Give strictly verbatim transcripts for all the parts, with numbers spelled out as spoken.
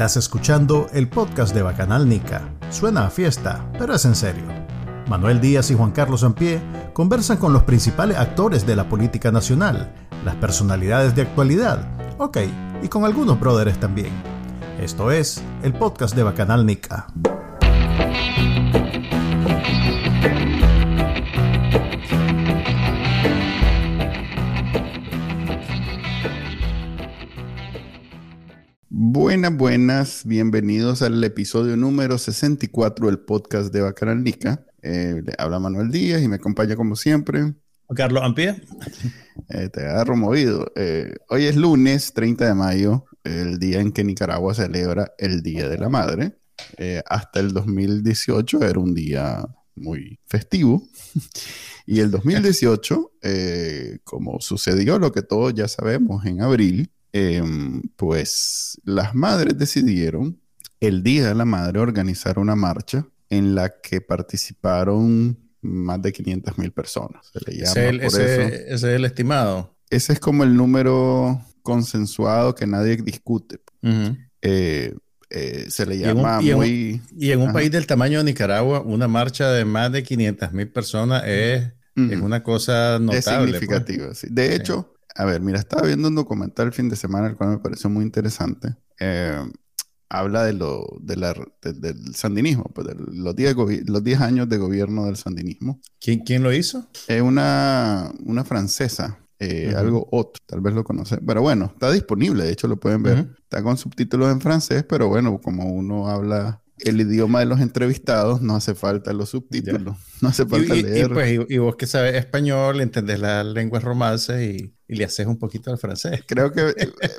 Estás escuchando el podcast de Bacanalnica. Suena a fiesta, pero es en serio. Manuel Díaz y Juan Carlos Sampié conversan con los principales actores de la política nacional, las personalidades de actualidad, ok, y con algunos brothers también. Esto es el podcast de Bacanalnica. Buenas, buenas, bienvenidos al episodio número sesenta y cuatro del podcast de Bacanalnica. Eh, le habla Manuel Díaz y me acompaña como siempre Juan Carlos Sampié. Eh, te agarro movido. Eh, hoy es lunes treinta de mayo, el día en que Nicaragua celebra el Día de la Madre. Eh, hasta el dos mil dieciocho era un día muy festivo. Y el dos mil dieciocho, eh, como sucedió lo que todos ya sabemos en abril, Eh, pues las madres decidieron el Día de la Madre organizar una marcha en la que participaron más de quinientas mil personas. Se le llama ese, por ese, eso. Ese es el estimado. Ese es como el número consensuado que nadie discute. Uh-huh. eh, eh, se le llama y un, muy... Y en un, y en un país del tamaño de Nicaragua, una marcha de más de quinientas mil personas es, uh-huh. es una cosa notable. Es significativa, pues. Sí. De sí. hecho... A ver, mira, estaba viendo un documental el fin de semana, el cual me pareció muy interesante. Eh, habla de lo, de la, de, del sandinismo, pues de los diez años de gobierno del sandinismo. ¿Quién, quién lo hizo? Es eh, una, una francesa, eh, uh-huh. algo otro, tal vez lo conocen. Pero bueno, está disponible, de hecho lo pueden ver. Uh-huh. Está con subtítulos en francés, pero bueno, como uno habla el idioma de los entrevistados, no hace falta los subtítulos, ya. No hace falta y, leer. Y, pues, y, y vos que sabes español, entendés las lenguas romances y, y le haces un poquito al francés. Creo que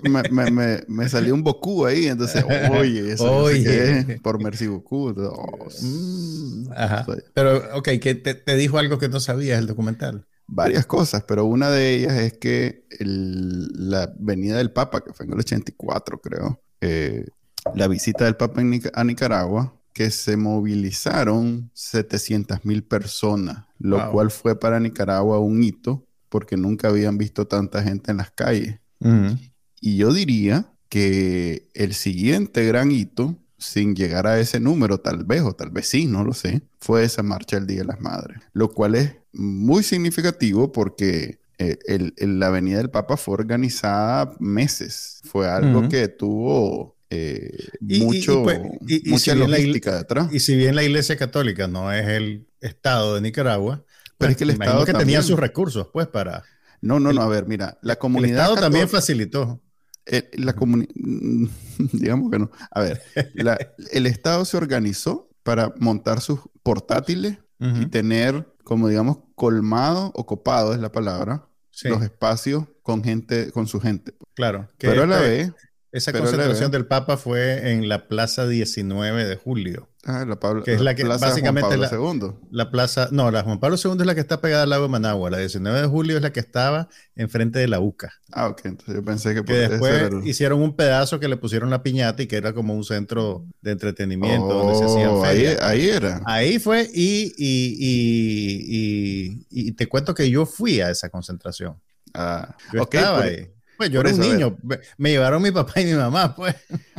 me, me, me, me salió un bocú ahí, entonces, oye, eso oye. No sé qué es, por merci beaucoup. Oh, mm, ajá. Soy. Pero, ok, que te, te dijo algo que no sabías el documental. Varias cosas, pero una de ellas es que el, la venida del Papa, que fue en el ochenta y cuatro, creo, eh, la visita del Papa a Nicaragua, que se movilizaron setecientas mil personas, lo wow. cual fue para Nicaragua un hito, porque nunca habían visto tanta gente en las calles. Uh-huh. Y yo diría que el siguiente gran hito, sin llegar a ese número, tal vez, o tal vez sí, no lo sé, fue esa marcha del Día de las Madres, lo cual es muy significativo porque... El, el, la venida del Papa fue organizada meses. Fue algo uh-huh. que tuvo eh, y, mucho, y, y, pues, y, mucha y si logística detrás. Y si bien la Iglesia Católica no es el Estado de Nicaragua, pues, pero es que el Estado que también, tenía sus recursos, pues, para... No, no, el, no, a ver, mira, la comunidad... El Estado católica, también facilitó. El, la comuni- digamos que no. A ver, la, el Estado se organizó para montar sus portátiles uh-huh. y tener, como digamos, colmado o copado es la palabra, sí. los espacios con gente, con su gente. Claro. Que pero a la vez... Esa concentración del Papa fue en la Plaza diecinueve de julio. Ah, la Pablo, que es la que plaza básicamente Juan Pablo la, segundo. La plaza... No, la Juan Pablo segundo es la que está pegada al lago de Managua. La diecinueve de julio es la que estaba enfrente de la U C A. Ah, ok. Entonces yo pensé que... Que después ser el... hicieron un pedazo que le pusieron la piñata y que era como un centro de entretenimiento oh, donde se hacían ferias. Ahí, ahí era. Ahí fue y, y, y, y, y te cuento que yo fui a esa concentración. Ah, yo okay, estaba pero... ahí. Pues yo era un niño, me llevaron mi papá y mi mamá, pues.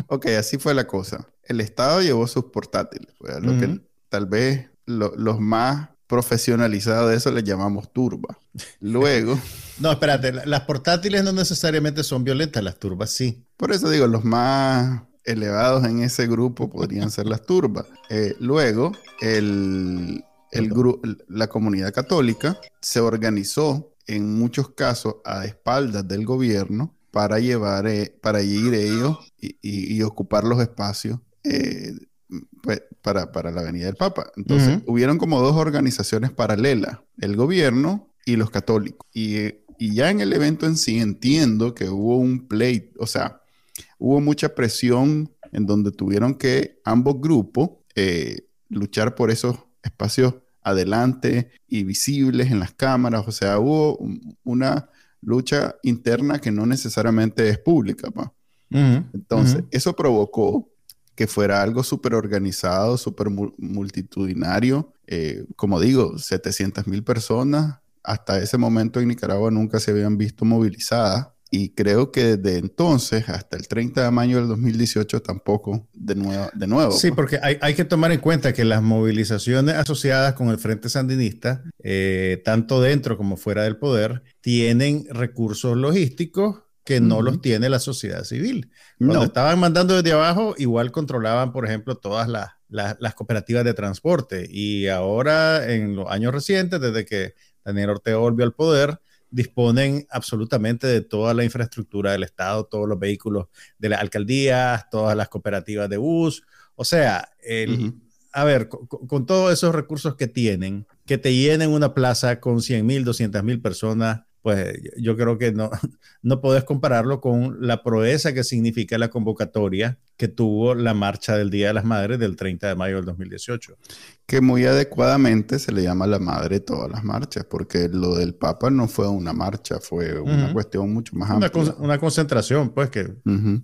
Ok, así fue la cosa. El Estado llevó sus portátiles, pues, lo uh-huh. que tal vez lo, los más profesionalizados de eso les llamamos turba. Luego... no, espérate, las portátiles no necesariamente son violentas, las turbas sí. Por eso digo, los más elevados en ese grupo podrían ser las turbas. Eh, luego, el, el gru- la comunidad católica se organizó en muchos casos a espaldas del gobierno para llevar eh, para ir ellos y, y, y ocupar los espacios eh, pues, para, para la venida del Papa. Entonces uh-huh. hubieron como dos organizaciones paralelas, el gobierno y los católicos. Y, eh, y ya en el evento en sí entiendo que hubo un pleito, o sea, hubo mucha presión en donde tuvieron que ambos grupos eh, luchar por esos espacios adelante y visibles en las cámaras. O sea, hubo una lucha interna que no necesariamente es pública, pa. Uh-huh. Entonces, uh-huh. eso provocó que fuera algo súper organizado, súper multitudinario. Eh, como digo, setecientas mil personas. Hasta ese momento en Nicaragua nunca se habían visto movilizadas. Y creo que desde entonces hasta el treinta de mayo del dos mil dieciocho tampoco de nuevo. De nuevo. Sí, porque hay, hay que tomar en cuenta que las movilizaciones asociadas con el Frente Sandinista, eh, tanto dentro como fuera del poder, tienen recursos logísticos que no uh-huh. los tiene la sociedad civil. Cuando no. estaban mandando desde abajo, igual controlaban, por ejemplo, todas las, las, las cooperativas de transporte. Y ahora, en los años recientes, desde que Daniel Ortega volvió al poder, disponen absolutamente de toda la infraestructura del Estado, todos los vehículos de las alcaldías, todas las cooperativas de bus. O sea, el, uh-huh. a ver, con, con todos esos recursos que tienen, que te llenen una plaza con cien mil, doscientas mil personas, pues yo creo que no, no podés compararlo con la proeza que significa la convocatoria que tuvo la marcha del Día de las Madres del treinta de mayo del dos mil dieciocho. Que muy adecuadamente se le llama la madre de todas las marchas, porque lo del Papa no fue una marcha, fue una uh-huh. cuestión mucho más amplia. Una, con- una concentración, pues que... Uh-huh.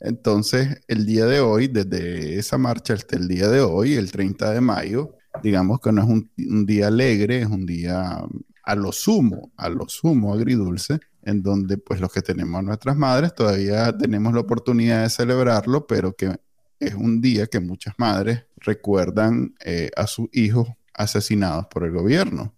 Entonces, el día de hoy, desde esa marcha hasta el día de hoy, el treinta de mayo, digamos que no es un, un día alegre, es un día... a lo sumo, a lo sumo agridulce, en donde pues los que tenemos a nuestras madres todavía tenemos la oportunidad de celebrarlo, pero que es un día que muchas madres recuerdan eh, a sus hijos asesinados por el gobierno.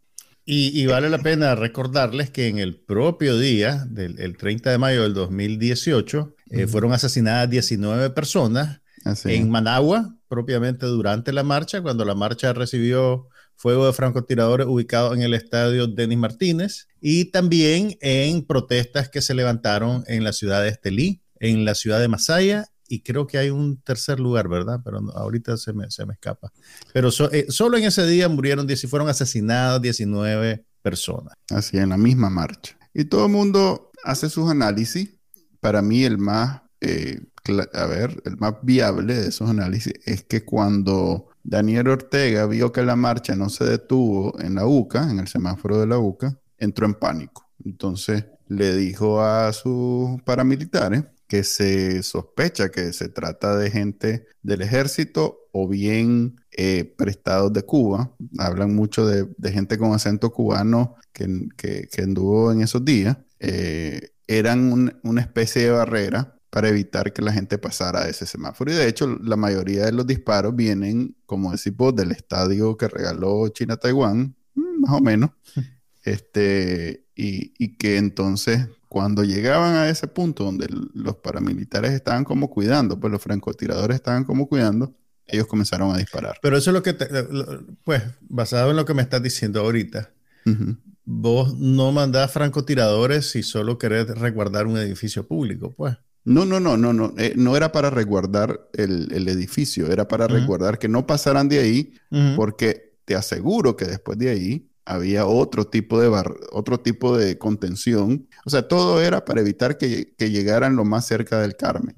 Y, y vale la pena recordarles que en el propio día, del, el treinta de mayo del dos mil dieciocho, eh, uh-huh. fueron asesinadas diecinueve personas Así en es. Managua, propiamente durante la marcha, cuando la marcha recibió... fuego de francotiradores ubicado en el estadio Denis Martínez, y también en protestas que se levantaron en la ciudad de Estelí, en la ciudad de Masaya, y creo que hay un tercer lugar, ¿verdad? Pero no, ahorita se me, se me escapa. Pero so, eh, solo en ese día murieron, fueron asesinadas diecinueve personas. Así, en la misma marcha. Y todo el mundo hace sus análisis. Para mí el más, eh, cl- a ver, el más viable de esos análisis es que cuando... Daniel Ortega vio que la marcha no se detuvo en la U C A, en el semáforo de la U C A, entró en pánico. Entonces le dijo a sus paramilitares que se sospecha que se trata de gente del ejército o bien eh, prestados de Cuba. Hablan mucho de, de gente con acento cubano que, que, que anduvo en esos días. Eh, eran un, una especie de barrera para evitar que la gente pasara a ese semáforo. Y de hecho, la mayoría de los disparos vienen, como decimos, del estadio que regaló China a Taiwán, más o menos. Este, y, y que entonces, cuando llegaban a ese punto donde los paramilitares estaban como cuidando, pues los francotiradores estaban como cuidando, ellos comenzaron a disparar. Pero eso es lo que, te, pues, basado en lo que me estás diciendo ahorita, uh-huh. vos no mandás francotiradores si solo querés resguardar un edificio público, pues. No, no, no, no, no, eh, no era para resguardar el, el edificio, era para uh-huh. resguardar que no pasaran de ahí, uh-huh. porque te aseguro que después de ahí había otro tipo de bar- otro tipo de contención. O sea, todo era para evitar que, que llegaran lo más cerca del Carmen.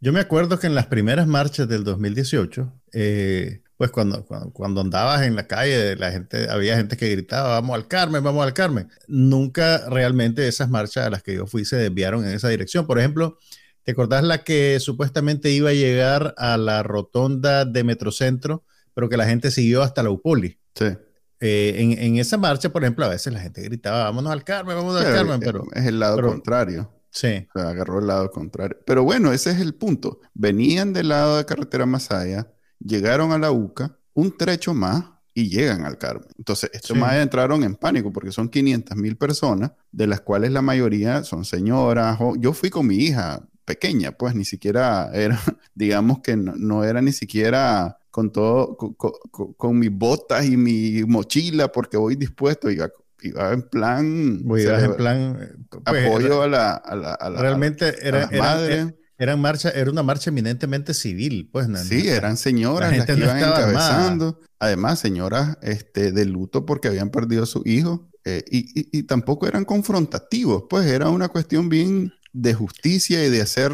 Yo me acuerdo que en las primeras marchas del dos mil dieciocho, eh, pues cuando, cuando, cuando andabas en la calle, la gente, había gente que gritaba, vamos al Carmen, vamos al Carmen. Nunca realmente esas marchas a las que yo fui se desviaron en esa dirección. Por ejemplo... ¿Te acordás la que supuestamente iba a llegar a la rotonda de Metrocentro, pero que la gente siguió hasta la Upoli? Sí. Eh, en, en esa marcha, por ejemplo, a veces la gente gritaba, vámonos al Carmen, vamos al Carmen, pero... Es el lado pero, contrario. Sí. O sea, agarró el lado contrario. Pero bueno, ese es el punto. Venían del lado de Carretera Masaya, llegaron a la U C A, un trecho más, y llegan al Carmen. Entonces, estos sí. más entraron en pánico porque son quinientas mil personas, de las cuales la mayoría son señoras. Jo- Yo fui con mi hija... pequeña, pues ni siquiera era, digamos que no, no era ni siquiera con todo, con, con, con mis botas y mi mochila, porque voy dispuesto, iba, iba en plan, voy a en plan pues, apoyo era, a, la, a, la, a la realmente a, era, a las madres. Era, era, marcha, era una marcha eminentemente civil, pues. No, sí, no, eran señoras la gente las que no iban estaba encabezando. Armada. Además, señoras este, de luto porque habían perdido a su hijo eh, y, y, y tampoco eran confrontativos, pues era una cuestión bien... de justicia y de hacer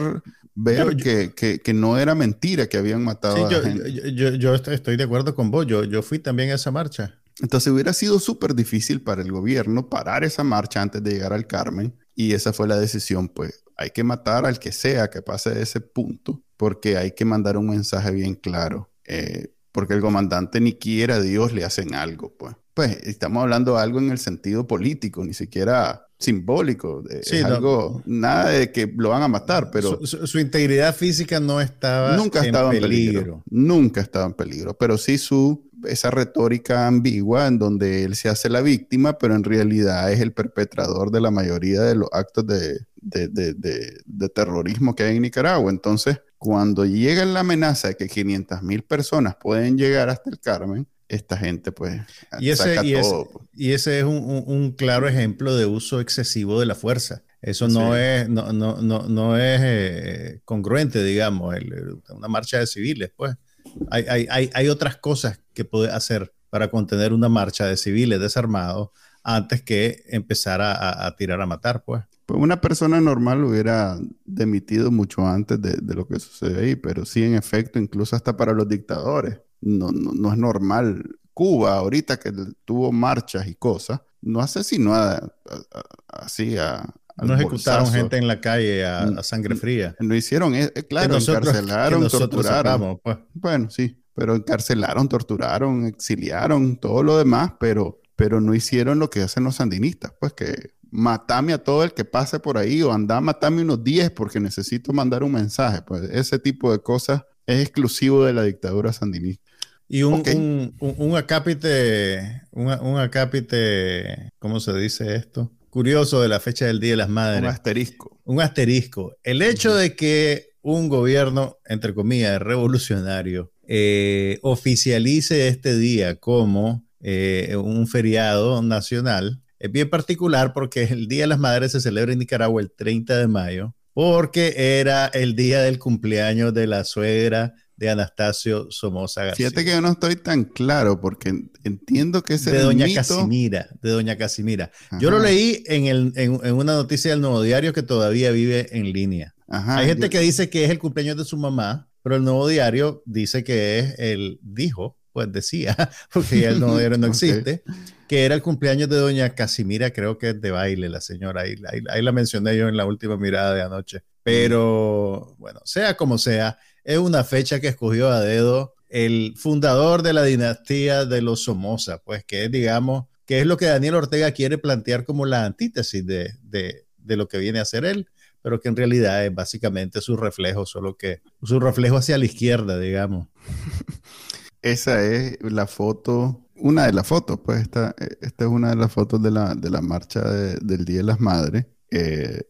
ver yo, yo, que, que, que no era mentira que habían matado sí, a yo, la gente. Yo, yo, yo estoy de acuerdo con vos, yo, yo fui también a esa marcha. Entonces hubiera sido súper difícil para el gobierno parar esa marcha antes de llegar al Carmen, y esa fue la decisión, pues hay que matar al que sea que pase de ese punto, porque hay que mandar un mensaje bien claro, eh, porque el comandante ni quiera Dios le hacen algo, pues. Pues estamos hablando de algo en el sentido político, ni siquiera... simbólico, sí, es no, algo, nada de que lo van a matar, pero... Su, su integridad física no estaba nunca en, estaba en peligro. peligro. Nunca estaba en peligro, pero sí su, esa retórica ambigua en donde él se hace la víctima, pero en realidad es el perpetrador de la mayoría de los actos de, de, de, de, de terrorismo que hay en Nicaragua. Entonces, cuando llega la amenaza de que quinientas mil personas pueden llegar hasta el Carmen, esta gente pues y ese, saca y todo. Ese, pues. Y ese es un, un, un claro ejemplo de uso excesivo de la fuerza. Eso no sí. es, no, no, no, no es eh, congruente, digamos, el, una marcha de civiles, pues. Hay, hay, hay, hay otras cosas que puede hacer para contener una marcha de civiles desarmados antes que empezar a, a, a tirar a matar, pues. Pues una persona normal hubiera dimitido mucho antes de, de lo que sucede ahí, pero sí, en efecto, incluso hasta para los dictadores. No, no, no es normal. Cuba, ahorita que tuvo marchas y cosas, no asesinó a, a, a, así a... No ejecutaron bolsazo. Gente en la calle a, a sangre fría. No hicieron, eh, claro, nosotros, encarcelaron, torturaron. Sacamos, pues. Bueno, sí, pero encarcelaron, torturaron, exiliaron, todo lo demás, pero, pero no hicieron lo que hacen los sandinistas, pues que matame a todo el que pase por ahí o andá, matame unos diez porque necesito mandar un mensaje. Pues ese tipo de cosas es exclusivo de la dictadura sandinista. Y un, okay. un, un, un acápite, un, un acápite, ¿cómo se dice esto? Curioso de la fecha del Día de las Madres. Un asterisco. Un asterisco. El hecho de que un gobierno, entre comillas, revolucionario, eh, oficialice este día como eh, un feriado nacional es bien particular porque el Día de las Madres se celebra en Nicaragua el treinta de mayo, porque era el día del cumpleaños de la suegra de Anastasio Somoza García. Fíjate que yo no estoy tan claro porque entiendo que ese de doña mito... Casimira, de doña Casimira. Ajá. Yo lo leí en, el, en, en una noticia del Nuevo Diario que todavía vive en línea. Ajá, hay gente yo... que dice que es el cumpleaños de su mamá, pero el Nuevo Diario dice que es el dijo, pues decía, porque ya el Nuevo Diario no existe, okay. que era el cumpleaños de doña Casimira, creo que es de baile la señora, ahí, ahí, ahí la mencioné yo en la última mirada de anoche. Pero, bueno, sea como sea, es una fecha que escogió a dedo el fundador de la dinastía de los Somoza, pues que es, digamos, que es lo que Daniel Ortega quiere plantear como la antítesis de, de, de lo que viene a hacer él, pero que en realidad es básicamente su reflejo, solo que su reflejo hacia la izquierda, digamos. Esa es la foto, una de las fotos, pues esta, esta es una de las fotos de la, de la marcha de, del Día de las Madres. Eh,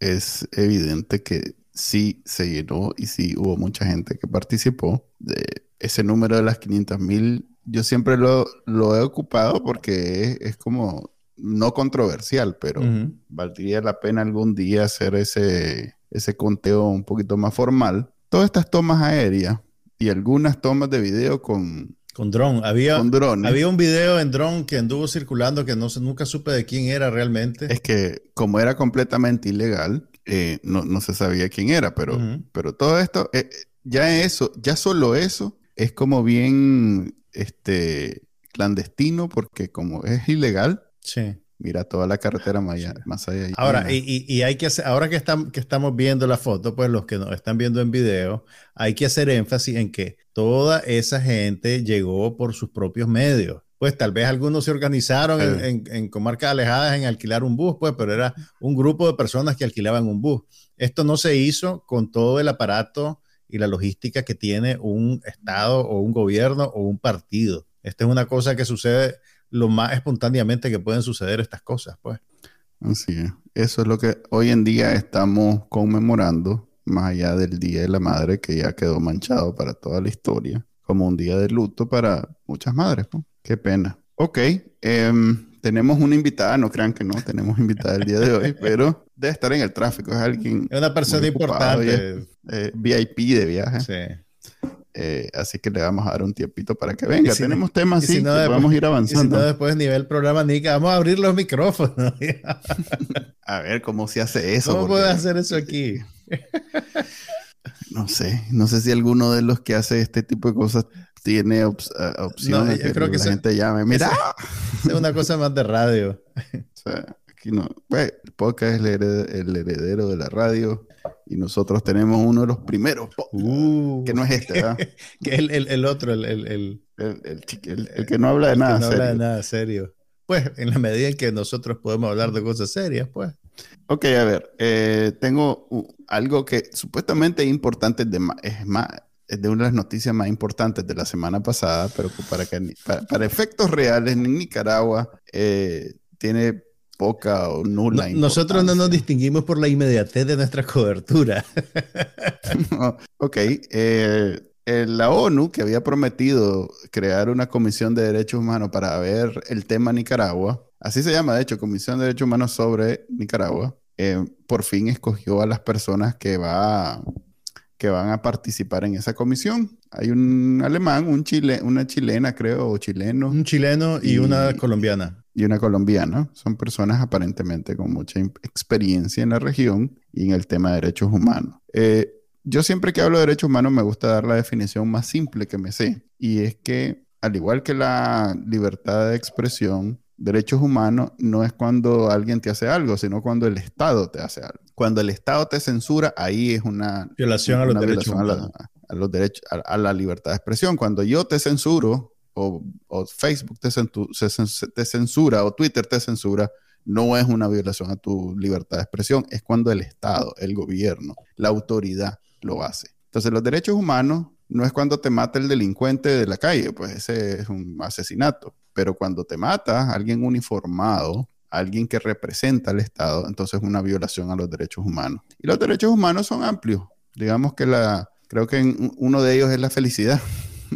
es evidente que sí se llenó y sí hubo mucha gente que participó. De ese número de las quinientas mil, yo siempre lo, lo he ocupado porque es, es como no controversial, pero uh-huh. valdría la pena algún día hacer ese, ese conteo un poquito más formal. Todas estas tomas aéreas y algunas tomas de video con... Con dron. Había, con drones. Había un video en dron que anduvo circulando que no nunca supe de quién era realmente. Es que como era completamente ilegal... Eh, no, no se sabía quién era, pero, uh-huh. pero todo esto, eh, ya eso, ya solo eso es como bien este, clandestino, porque como es ilegal, sí. mira toda la carretera Masaya. Sí. Ahora, y, y, y hay que hacer, ahora que, está, que estamos viendo la foto, pues los que nos están viendo en video, hay que hacer énfasis en que toda esa gente llegó por sus propios medios. Pues tal vez algunos se organizaron en, en, en comarcas alejadas en alquilar un bus, pues, pero era un grupo de personas que alquilaban un bus. Esto no se hizo con todo el aparato y la logística que tiene un estado o un gobierno o un partido. Esta es una cosa que sucede lo más espontáneamente que pueden suceder estas cosas, pues. Así es. Eso es lo que hoy en día estamos conmemorando, más allá del Día de la Madre, que ya quedó manchado para toda la historia, como un día de luto para muchas madres, pues. Qué pena. Ok, eh, tenemos una invitada, no crean que no, tenemos invitada el día de hoy, pero debe estar en el tráfico, es alguien... Es una persona importante. Es, eh, V I P de viaje. Sí. Eh, así que le vamos a dar un tiempito para que venga. Si tenemos no, temas, sí, si no, después, vamos a ir avanzando. Si no, después nivel programa Nica, vamos a abrir los micrófonos. A ver, ¿cómo se hace eso? ¿Cómo puede hacer eso aquí? No sé, no sé si alguno de los que hace este tipo de cosas... tiene op- opciones no, yo creo que, que la se, gente llame. ¡Mira! Es una cosa más de radio. O sea, aquí no. Pues, el podcast es el heredero, el heredero de la radio y nosotros tenemos uno de los primeros podcasts, uh, que no es este, ¿verdad? Que es el, el, el otro, el... El, el, el, el, el, el que no habla de nada, el que no habla de nada serio. pues, en la medida en que nosotros podemos hablar de cosas serias, pues. Ok, a ver, eh, tengo algo que supuestamente es importante, de ma- es, ma- es de una de las noticias más importantes de la semana pasada, pero para, que, para, para efectos reales en Nicaragua eh, tiene poca o nula no, nosotros no nos distinguimos por la inmediatez de nuestra cobertura. No, ok, eh, eh, la ONU, que había prometido crear una comisión de derechos humanos para ver el tema Nicaragua, así se llama de hecho, Comisión de Derechos Humanos sobre Nicaragua, eh, por fin escogió a las personas que, va, que van a participar en esa comisión. Hay un alemán, un chile, una chilena creo, o chileno. Un chileno y, y una colombiana. y una colombiana, son personas aparentemente con mucha experiencia en la región y en el tema de derechos humanos. Eh, yo siempre que hablo de derechos humanos me gusta dar la definición más simple que me sé, y es que, al igual que la libertad de expresión, derechos humanos no es cuando alguien te hace algo, sino cuando el Estado te hace algo. Cuando el Estado te censura, ahí es una violación a los derechos humanos, a los derechos, a, a la libertad de expresión. Cuando yo te censuro, O, o Facebook te, centu- se, te censura, o Twitter te censura, no es una violación a tu libertad de expresión, es cuando el Estado, el gobierno, la autoridad lo hace. Entonces los derechos humanos no es cuando te mata el delincuente de la calle, pues ese es un asesinato, pero cuando te mata alguien uniformado, alguien que representa al Estado, entonces es una violación a los derechos humanos. Y los derechos humanos son amplios, digamos que la, creo que en, uno de ellos es la felicidad.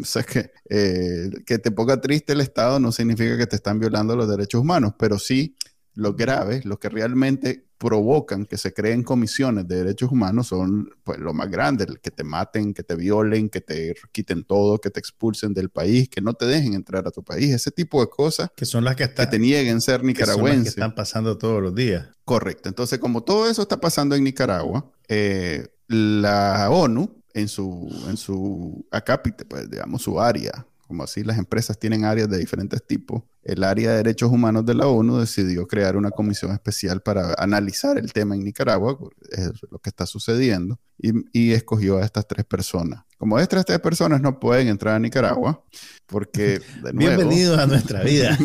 O sea, que, eh, que te ponga triste el Estado no significa que te están violando los derechos humanos, pero sí los graves, los que realmente provocan que se creen comisiones de derechos humanos son pues lo más grande, que te maten, que te violen, que te quiten todo, que te expulsen del país, que no te dejen entrar a tu país, ese tipo de cosas que son las que, está, que te nieguen ser nicaragüense. Que son las que están pasando todos los días. Correcto. Entonces, como todo eso está pasando en Nicaragua, eh, la ONU en su, en su acápite, pues digamos su área, como así las empresas tienen áreas de diferentes tipos, el área de derechos humanos de la ONU decidió crear una comisión especial para analizar el tema en Nicaragua, es lo que está sucediendo, y, y escogió a estas tres personas. Como estas tres personas no pueden entrar a Nicaragua, porque de nuevo... Bienvenidos a nuestra vida.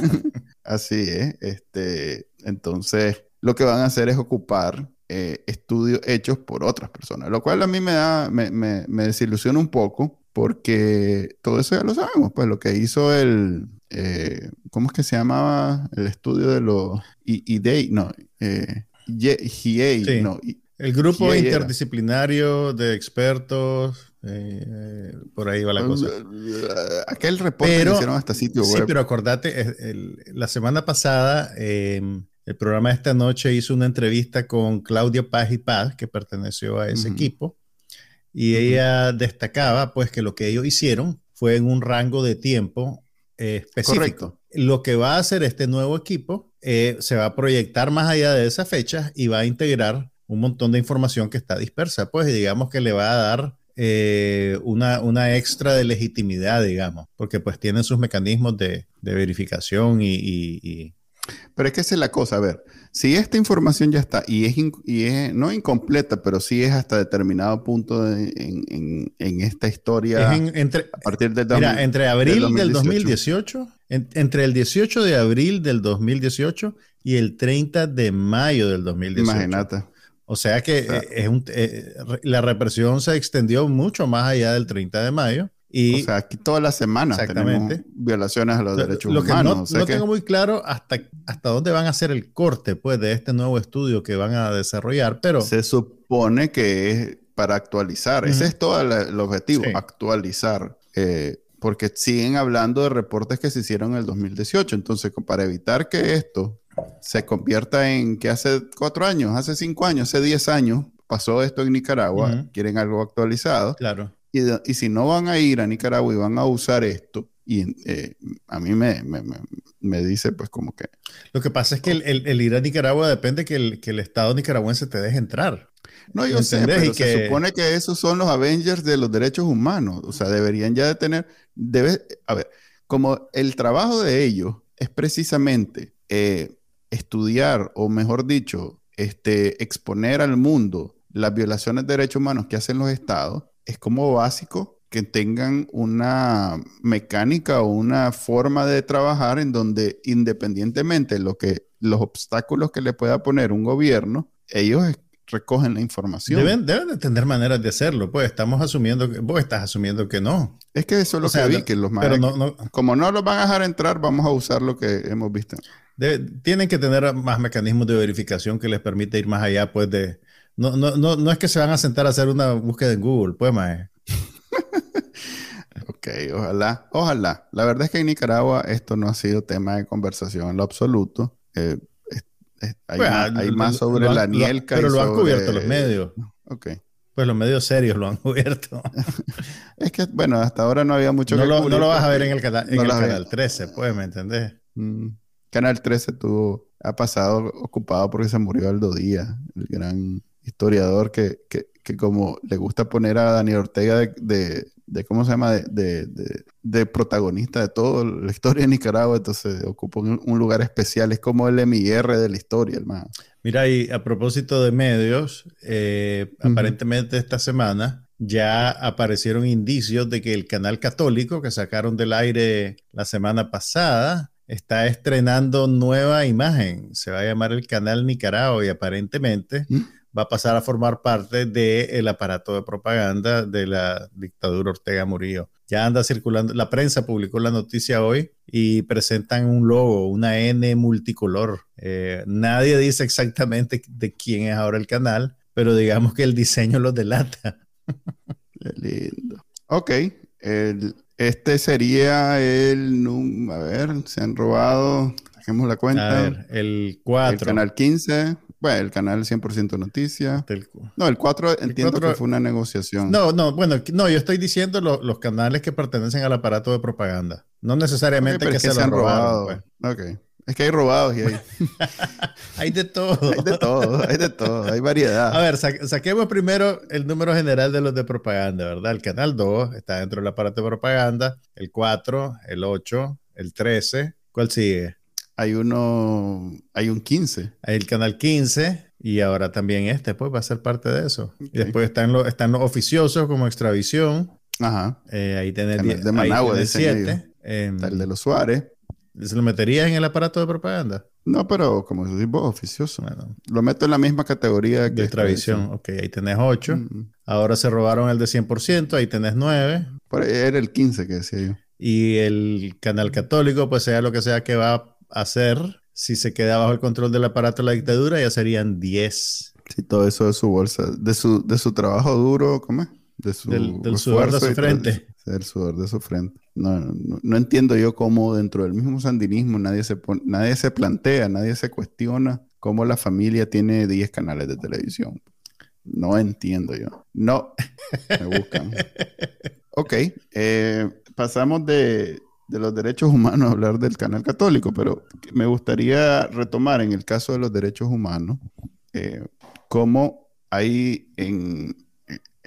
Así es. Este, entonces, lo que van a hacer es ocupar Eh, estudios hechos por otras personas, lo cual a mí me da, me, me, me desilusiona un poco, porque todo eso ya lo sabemos, pues lo que hizo el, eh, ¿cómo es que se llamaba? El estudio de los I D E I, no, eh, G I E I, sí. no. I, el grupo G I E I interdisciplinario era. De expertos, eh, eh, por ahí va la cosa. Aquel reporte pero, que hicieron hasta sitio web. Sí, pero acordate, el, el, la semana pasada... Eh, El programa de esta noche hizo una entrevista con Claudia Paz y Paz, que perteneció a ese uh-huh. equipo, y uh-huh. ella destacaba pues que lo que ellos hicieron fue en un rango de tiempo eh, específico. Correcto. Lo que va a hacer este nuevo equipo eh, se va a proyectar más allá de esas fechas y va a integrar un montón de información que está dispersa, pues, y digamos que le va a dar eh, una, una extra de legitimidad, digamos, porque pues tienen sus mecanismos de, de verificación y... y, y Pero es que esa es la cosa, a ver, si esta información ya está y es, inc- y es no incompleta, pero sí es hasta determinado punto de, en, en, en esta historia es en, entre, a partir del dos mil dieciocho. Mira, entre abril del dos mil dieciocho, del dos mil dieciocho en, entre el dieciocho de abril del dos mil dieciocho y el treinta de mayo del dos mil dieciocho. Imagínate. O sea que o sea, es un, eh, la represión se extendió mucho más allá del treinta de mayo. Y, o sea, aquí todas las semanas tenemos violaciones a los lo, derechos lo que humanos. No, o sea no que... tengo muy claro hasta, hasta dónde van a hacer el corte pues, de este nuevo estudio que van a desarrollar, pero... Se supone que es para actualizar. Uh-huh. Ese es todo la, el objetivo, sí. actualizar. Eh, porque siguen hablando de reportes que se hicieron en el dos mil dieciocho. Entonces, para evitar que esto se convierta en que hace cuatro años, hace cinco años, hace diez años, pasó esto en Nicaragua, uh-huh. quieren algo actualizado. Claro. Y, y si no van a ir a Nicaragua y van a usar esto, y eh, a mí me, me, me, me dice pues como que... Lo que pasa es que el, el, el ir a Nicaragua depende que el, que el Estado nicaragüense te deje entrar. No, yo sé, pero se que... supone que esos son los Avengers de los derechos humanos. O sea, deberían ya de tener... Debe, a ver, como el trabajo de ellos es precisamente eh, estudiar, o mejor dicho, este, exponer al mundo las violaciones de derechos humanos que hacen los Estados... Es como básico que tengan una mecánica o una forma de trabajar en donde, independientemente de lo que, los obstáculos que le pueda poner un gobierno, ellos recogen la información. Deben, deben de tener maneras de hacerlo, pues estamos asumiendo, que, vos estás asumiendo que no. Es que eso es lo o que sea, vi, que los manes, no, no, como no los van a dejar entrar, vamos a usar lo que hemos visto. De, tienen que tener más mecanismos de verificación que les permita ir más allá, pues de... No, no, no, no es que se van a sentar a hacer una búsqueda en Google, pues, mae. Ok, ojalá, ojalá. La verdad es que en Nicaragua esto no ha sido tema de conversación en lo absoluto. Eh, es, es, hay, pues, más, hay más sobre han, la Nielca. Pero lo han sobre... cubierto los medios. Ok. Pues los medios serios lo han cubierto. Es que, bueno, hasta ahora no había mucho no que lo, cubrir. No lo vas a ver en el, cata- en no el Canal trece, pues, ¿me entendés? Mm. Canal trece tuvo, ha pasado ocupado porque se murió Aldo Díaz, el gran historiador que, que, que como le gusta poner a Daniel Ortega de, de, de ¿cómo se llama? De, de, de, de protagonista de toda la historia de Nicaragua, entonces ocupa un, un lugar especial, es como el M I R de la historia, hermano. Mira, y a propósito de medios, eh, uh-huh. aparentemente esta semana... ya aparecieron indicios de que el canal católico que sacaron del aire la semana pasada está estrenando nueva imagen. Se va a llamar el Canal Nicaragua y aparentemente ¿Mm? va a pasar a formar parte del aparato de propaganda de la dictadura Ortega Murillo. Ya anda circulando, la prensa publicó la noticia hoy y presentan un logo, una N multicolor. Eh, nadie dice exactamente de quién es ahora el canal, pero digamos que el diseño lo delata. Qué lindo. Ok, el, este sería el num, a ver, se han robado, dejemos la cuenta. A ver, el cuatro. El canal quince, bueno, el canal cien por ciento noticias. El, no, el cuatro el entiendo cuatro, que fue una negociación. No, no, bueno, no, yo estoy diciendo lo, los canales que pertenecen al aparato de propaganda. No necesariamente okay, que, es que se, se han robado. robado pues. Ok. Es que hay robados y hay... hay de todo. Hay de todo, hay de todo, hay variedad. A ver, sa- saquemos primero el número general de los de propaganda, ¿verdad? El canal dos está dentro del aparato de propaganda, el cuatro, el ocho, el trece. ¿Cuál sigue? Hay uno, hay un quince. Hay el canal quince y ahora también este, pues va a ser parte de eso. Okay. Y después están los, están los oficiosos como Extravisión. Ajá. Eh, ahí tenés el de Managua, el siete. Eh, está el de los Suárez. ¿Se lo meterías en el aparato de propaganda? No, pero como decís vos, oficioso. Bueno, lo meto en la misma categoría que... De tradición. Ok, ahí tenés ocho. Mm-hmm. Ahora se robaron el de cien por ciento, ahí tenés nueve. Por ahí era el quince que decía yo. Y el canal católico, pues sea lo que sea que va a hacer, si se queda bajo el control del aparato de la dictadura, ya serían diez. Sí, todo eso de su bolsa, de su, de su trabajo duro, ¿cómo es? De su del, del sudor de su frente. Del sudor de su frente. No, no, no entiendo yo cómo dentro del mismo sandinismo nadie se, pone, nadie se plantea, nadie se cuestiona cómo la familia tiene diez canales de televisión. No entiendo yo. No, me buscan. Ok, eh, pasamos de, de los derechos humanos a hablar del canal católico, pero me gustaría retomar en el caso de los derechos humanos eh, cómo hay en...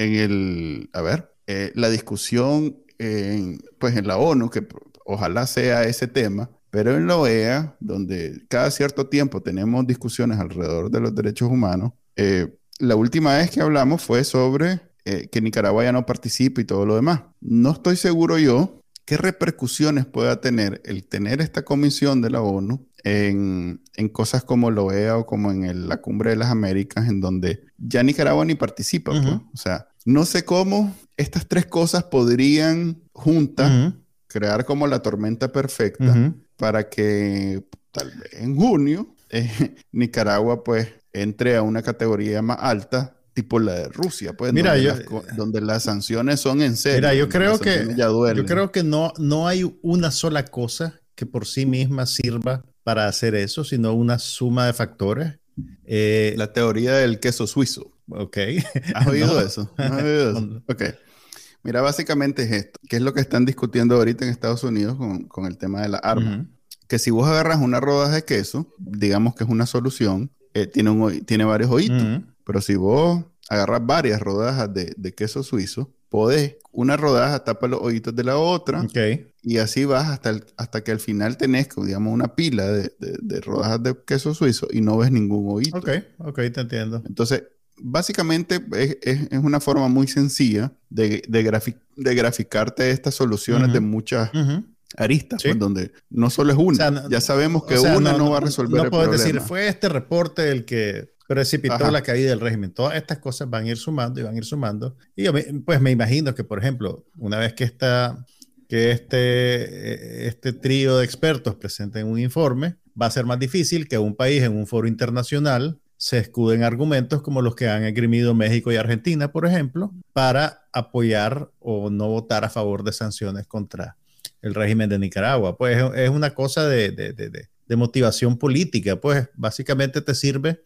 En el, a ver, eh, la discusión en, pues en la ONU, que ojalá sea ese tema, pero en la O E A, donde cada cierto tiempo tenemos discusiones alrededor de los derechos humanos, eh, la última vez que hablamos fue sobre eh, que Nicaragua ya no participa y todo lo demás. No estoy seguro yo qué repercusiones pueda tener el tener esta comisión de la ONU En, en cosas como la O E A o como en el, la Cumbre de las Américas, en donde ya Nicaragua ni participa. Uh-huh. Pues. O sea, no sé cómo estas tres cosas podrían juntas uh-huh. crear como la tormenta perfecta uh-huh. para que tal vez en junio eh, Nicaragua pues entre a una categoría más alta, tipo la de Rusia, pues, mira, donde, yo, las, donde las sanciones son en serio. Mira, yo creo que, yo creo que no, no hay una sola cosa que por sí misma sirva para hacer eso, sino una suma de factores. Eh, la teoría del queso suizo. Ok. ¿Has oído no. eso? ¿Has oído eso? Ok. Mira, básicamente es esto. ¿Qué es lo que están discutiendo ahorita en Estados Unidos con, con el tema de las armas? Uh-huh. Que si vos agarras una rodaja de queso, digamos que es una solución, eh, tiene, un, tiene varios hoyitos. Uh-huh. Pero si vos agarras varias rodajas de, de queso suizo, podés, una rodaja tapa los hoyitos de la otra. Okay. Y así vas hasta, el, hasta que al final tenés, digamos, una pila de, de, de rodajas de queso suizo y no ves ningún hoyito. Ok, ok, te entiendo. Entonces, básicamente es, es, es una forma muy sencilla de, de, grafic de graficarte estas soluciones uh-huh. de muchas... Uh-huh. aristas, ¿sí? Pues, donde no solo es una, o sea, no, ya sabemos que o sea, una no, no va a resolver no el problema. No puedes decir, fue este reporte el que precipitó Ajá. la caída del régimen. Todas estas cosas van a ir sumando y van a ir sumando. Y yo me, pues me imagino que, por ejemplo, una vez que, esta, que este, este trío de expertos presenten un informe, va a ser más difícil que un país en un foro internacional se escuden argumentos como los que han esgrimido México y Argentina, por ejemplo, para apoyar o no votar a favor de sanciones contra el régimen de Nicaragua. Pues es una cosa de, de, de, de motivación política, pues básicamente te sirve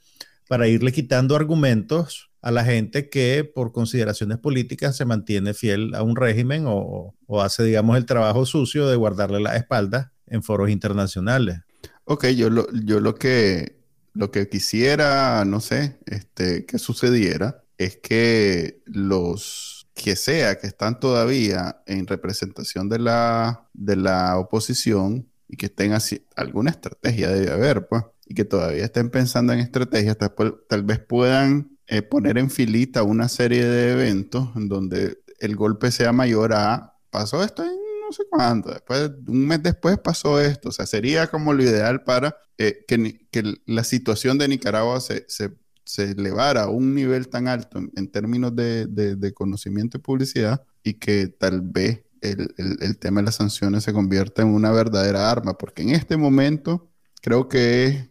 para irle quitando argumentos a la gente que por consideraciones políticas se mantiene fiel a un régimen o, o hace, digamos, el trabajo sucio de guardarle la espalda en foros internacionales. Ok, yo lo, yo lo que lo que quisiera, no sé, este, que sucediera es que los que sea que están todavía en representación de la, de la oposición y que estén así, alguna estrategia debe haber, pues, y que todavía estén pensando en estrategias, tal, tal vez puedan eh, poner en filita una serie de eventos en donde el golpe sea mayor a, pasó esto en no sé cuánto, después, un mes después pasó esto, o sea, sería como lo ideal para eh, que, que la situación de Nicaragua se... se se elevara a un nivel tan alto en, en términos de, de, de conocimiento y publicidad, y que tal vez el, el, el tema de las sanciones se convierta en una verdadera arma, porque en este momento creo que es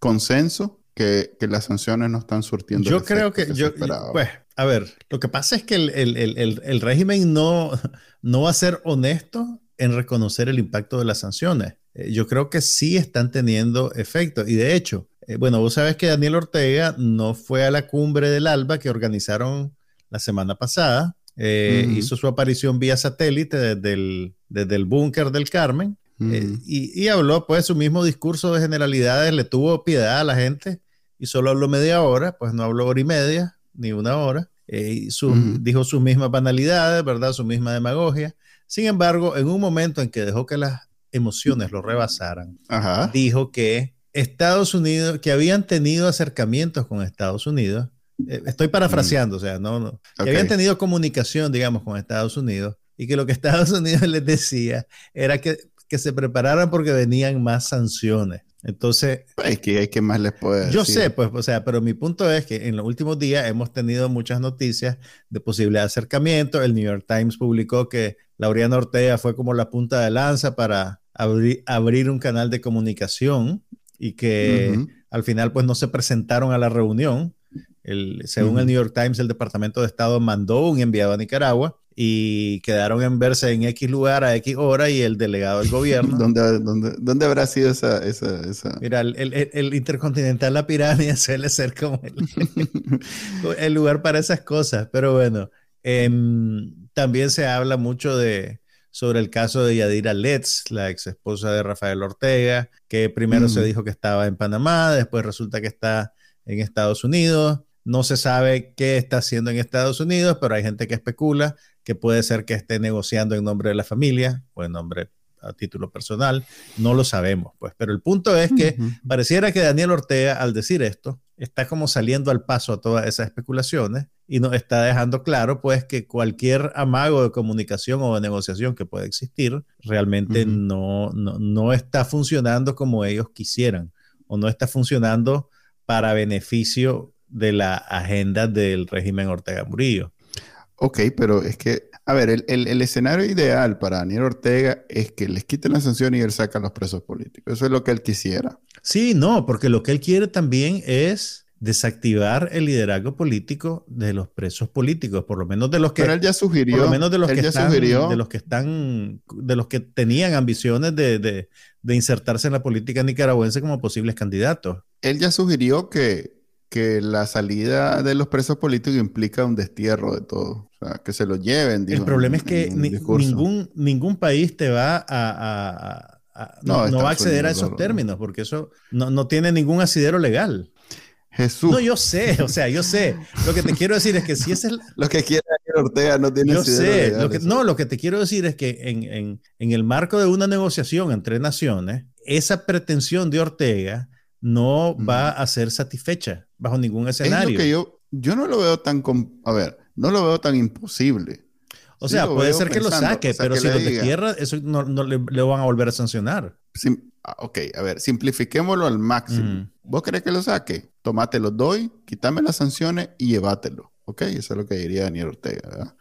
consenso que, que las sanciones no están surtiendo yo el creo que, que yo, pues, a ver, lo que pasa es que el, el, el, el régimen no, no va a ser honesto en reconocer el impacto de las sanciones. Yo creo que sí están teniendo efecto, y de hecho, bueno, vos sabés que Daniel Ortega no fue a la cumbre del ALBA que organizaron la semana pasada. Eh, uh -huh. Hizo su aparición vía satélite desde el, desde el búnker del Carmen. Uh -huh. eh, y, y habló, pues, su mismo discurso de generalidades. Le tuvo piedad a la gente y solo habló media hora, pues no habló hora y media, ni una hora. Eh, y su, uh -huh. dijo sus mismas banalidades, ¿verdad? Su misma demagogia. Sin embargo, en un momento en que dejó que las emociones lo rebasaran, Ajá. dijo que Estados Unidos, que habían tenido acercamientos con Estados Unidos, eh, estoy parafraseando, mm. o sea, no, no okay. que habían tenido comunicación, digamos, con Estados Unidos, y que lo que Estados Unidos les decía era que, que se prepararan porque venían más sanciones. Entonces... Es que hay que más les puede yo decir. Sé, pues, o sea, pero mi punto es que en los últimos días hemos tenido muchas noticias de posibles acercamientos. El New York Times publicó que Laureano Ortega fue como la punta de lanza para abri abrir un canal de comunicación, y que uh-huh. al final, pues, no se presentaron a la reunión. El, según uh-huh. el New York Times, el Departamento de Estado mandó un enviado a Nicaragua y quedaron en verse en X lugar a X hora, y el delegado del gobierno... ¿Dónde, dónde, dónde habrá sido esa...? esa, esa... Mira, el, el, el Intercontinental La Pirámide suele ser como el, el lugar para esas cosas, pero bueno. Eh, también se habla mucho de... sobre el caso de Yadira Letts, la ex esposa de Rafael Ortega, que primero mm. se dijo que estaba en Panamá, después resulta que está en Estados Unidos. No se sabe qué está haciendo en Estados Unidos, pero hay gente que especula que puede ser que esté negociando en nombre de la familia o en nombre a título personal. No lo sabemos, pues. Pero el punto es que mm-hmm. pareciera que Daniel Ortega, al decir esto, está como saliendo al paso a todas esas especulaciones, y nos está dejando claro, pues, que cualquier amago de comunicación o de negociación que pueda existir realmente uh-huh. no, no, no está funcionando como ellos quisieran, o no está funcionando para beneficio de la agenda del régimen Ortega Murillo. Ok, pero es que, a ver, el, el, el escenario ideal para Daniel Ortega es que les quiten la sanción y él saca a los presos políticos. Eso es lo que él quisiera. Sí, no, porque lo que él quiere también es desactivar el liderazgo político de los presos políticos, por lo menos de los que... Pero él ya sugirió. Por lo menos de los que están, de los que están, de los que tenían ambiciones de, de, de insertarse en la política nicaragüense como posibles candidatos. Él ya sugirió que, que la salida de los presos políticos implica un destierro de todo. O sea, que se lo lleven. Digo, el problema en, es que ni, ningún, ningún país te va a... a, a no, no, no va a acceder a esos claro, términos, porque eso no, no tiene ningún asidero legal. Jesús. No, yo sé, o sea, yo sé. Lo que te quiero decir es que si ese es... El... Lo que quiera Ortega no tiene... Yo sé. Lo que, no, lo que te quiero decir es que en, en, en el marco de una negociación entre naciones, esa pretensión de Ortega no mm. va a ser satisfecha bajo ningún escenario. Es lo que yo, yo no lo veo tan... A ver, no lo veo tan imposible. O sea, sí, puede ser pensando, que lo saque, o sea, pero si lo destierra, eso no, no le, le van a volver a sancionar. Sim ok, a ver, simplifiquémoslo al máximo. Mm. ¿Vos querés que lo saque? Tomate, lo doy, quítame las sanciones y llévatelo. Ok, eso es lo que diría Daniel Ortega, ¿verdad?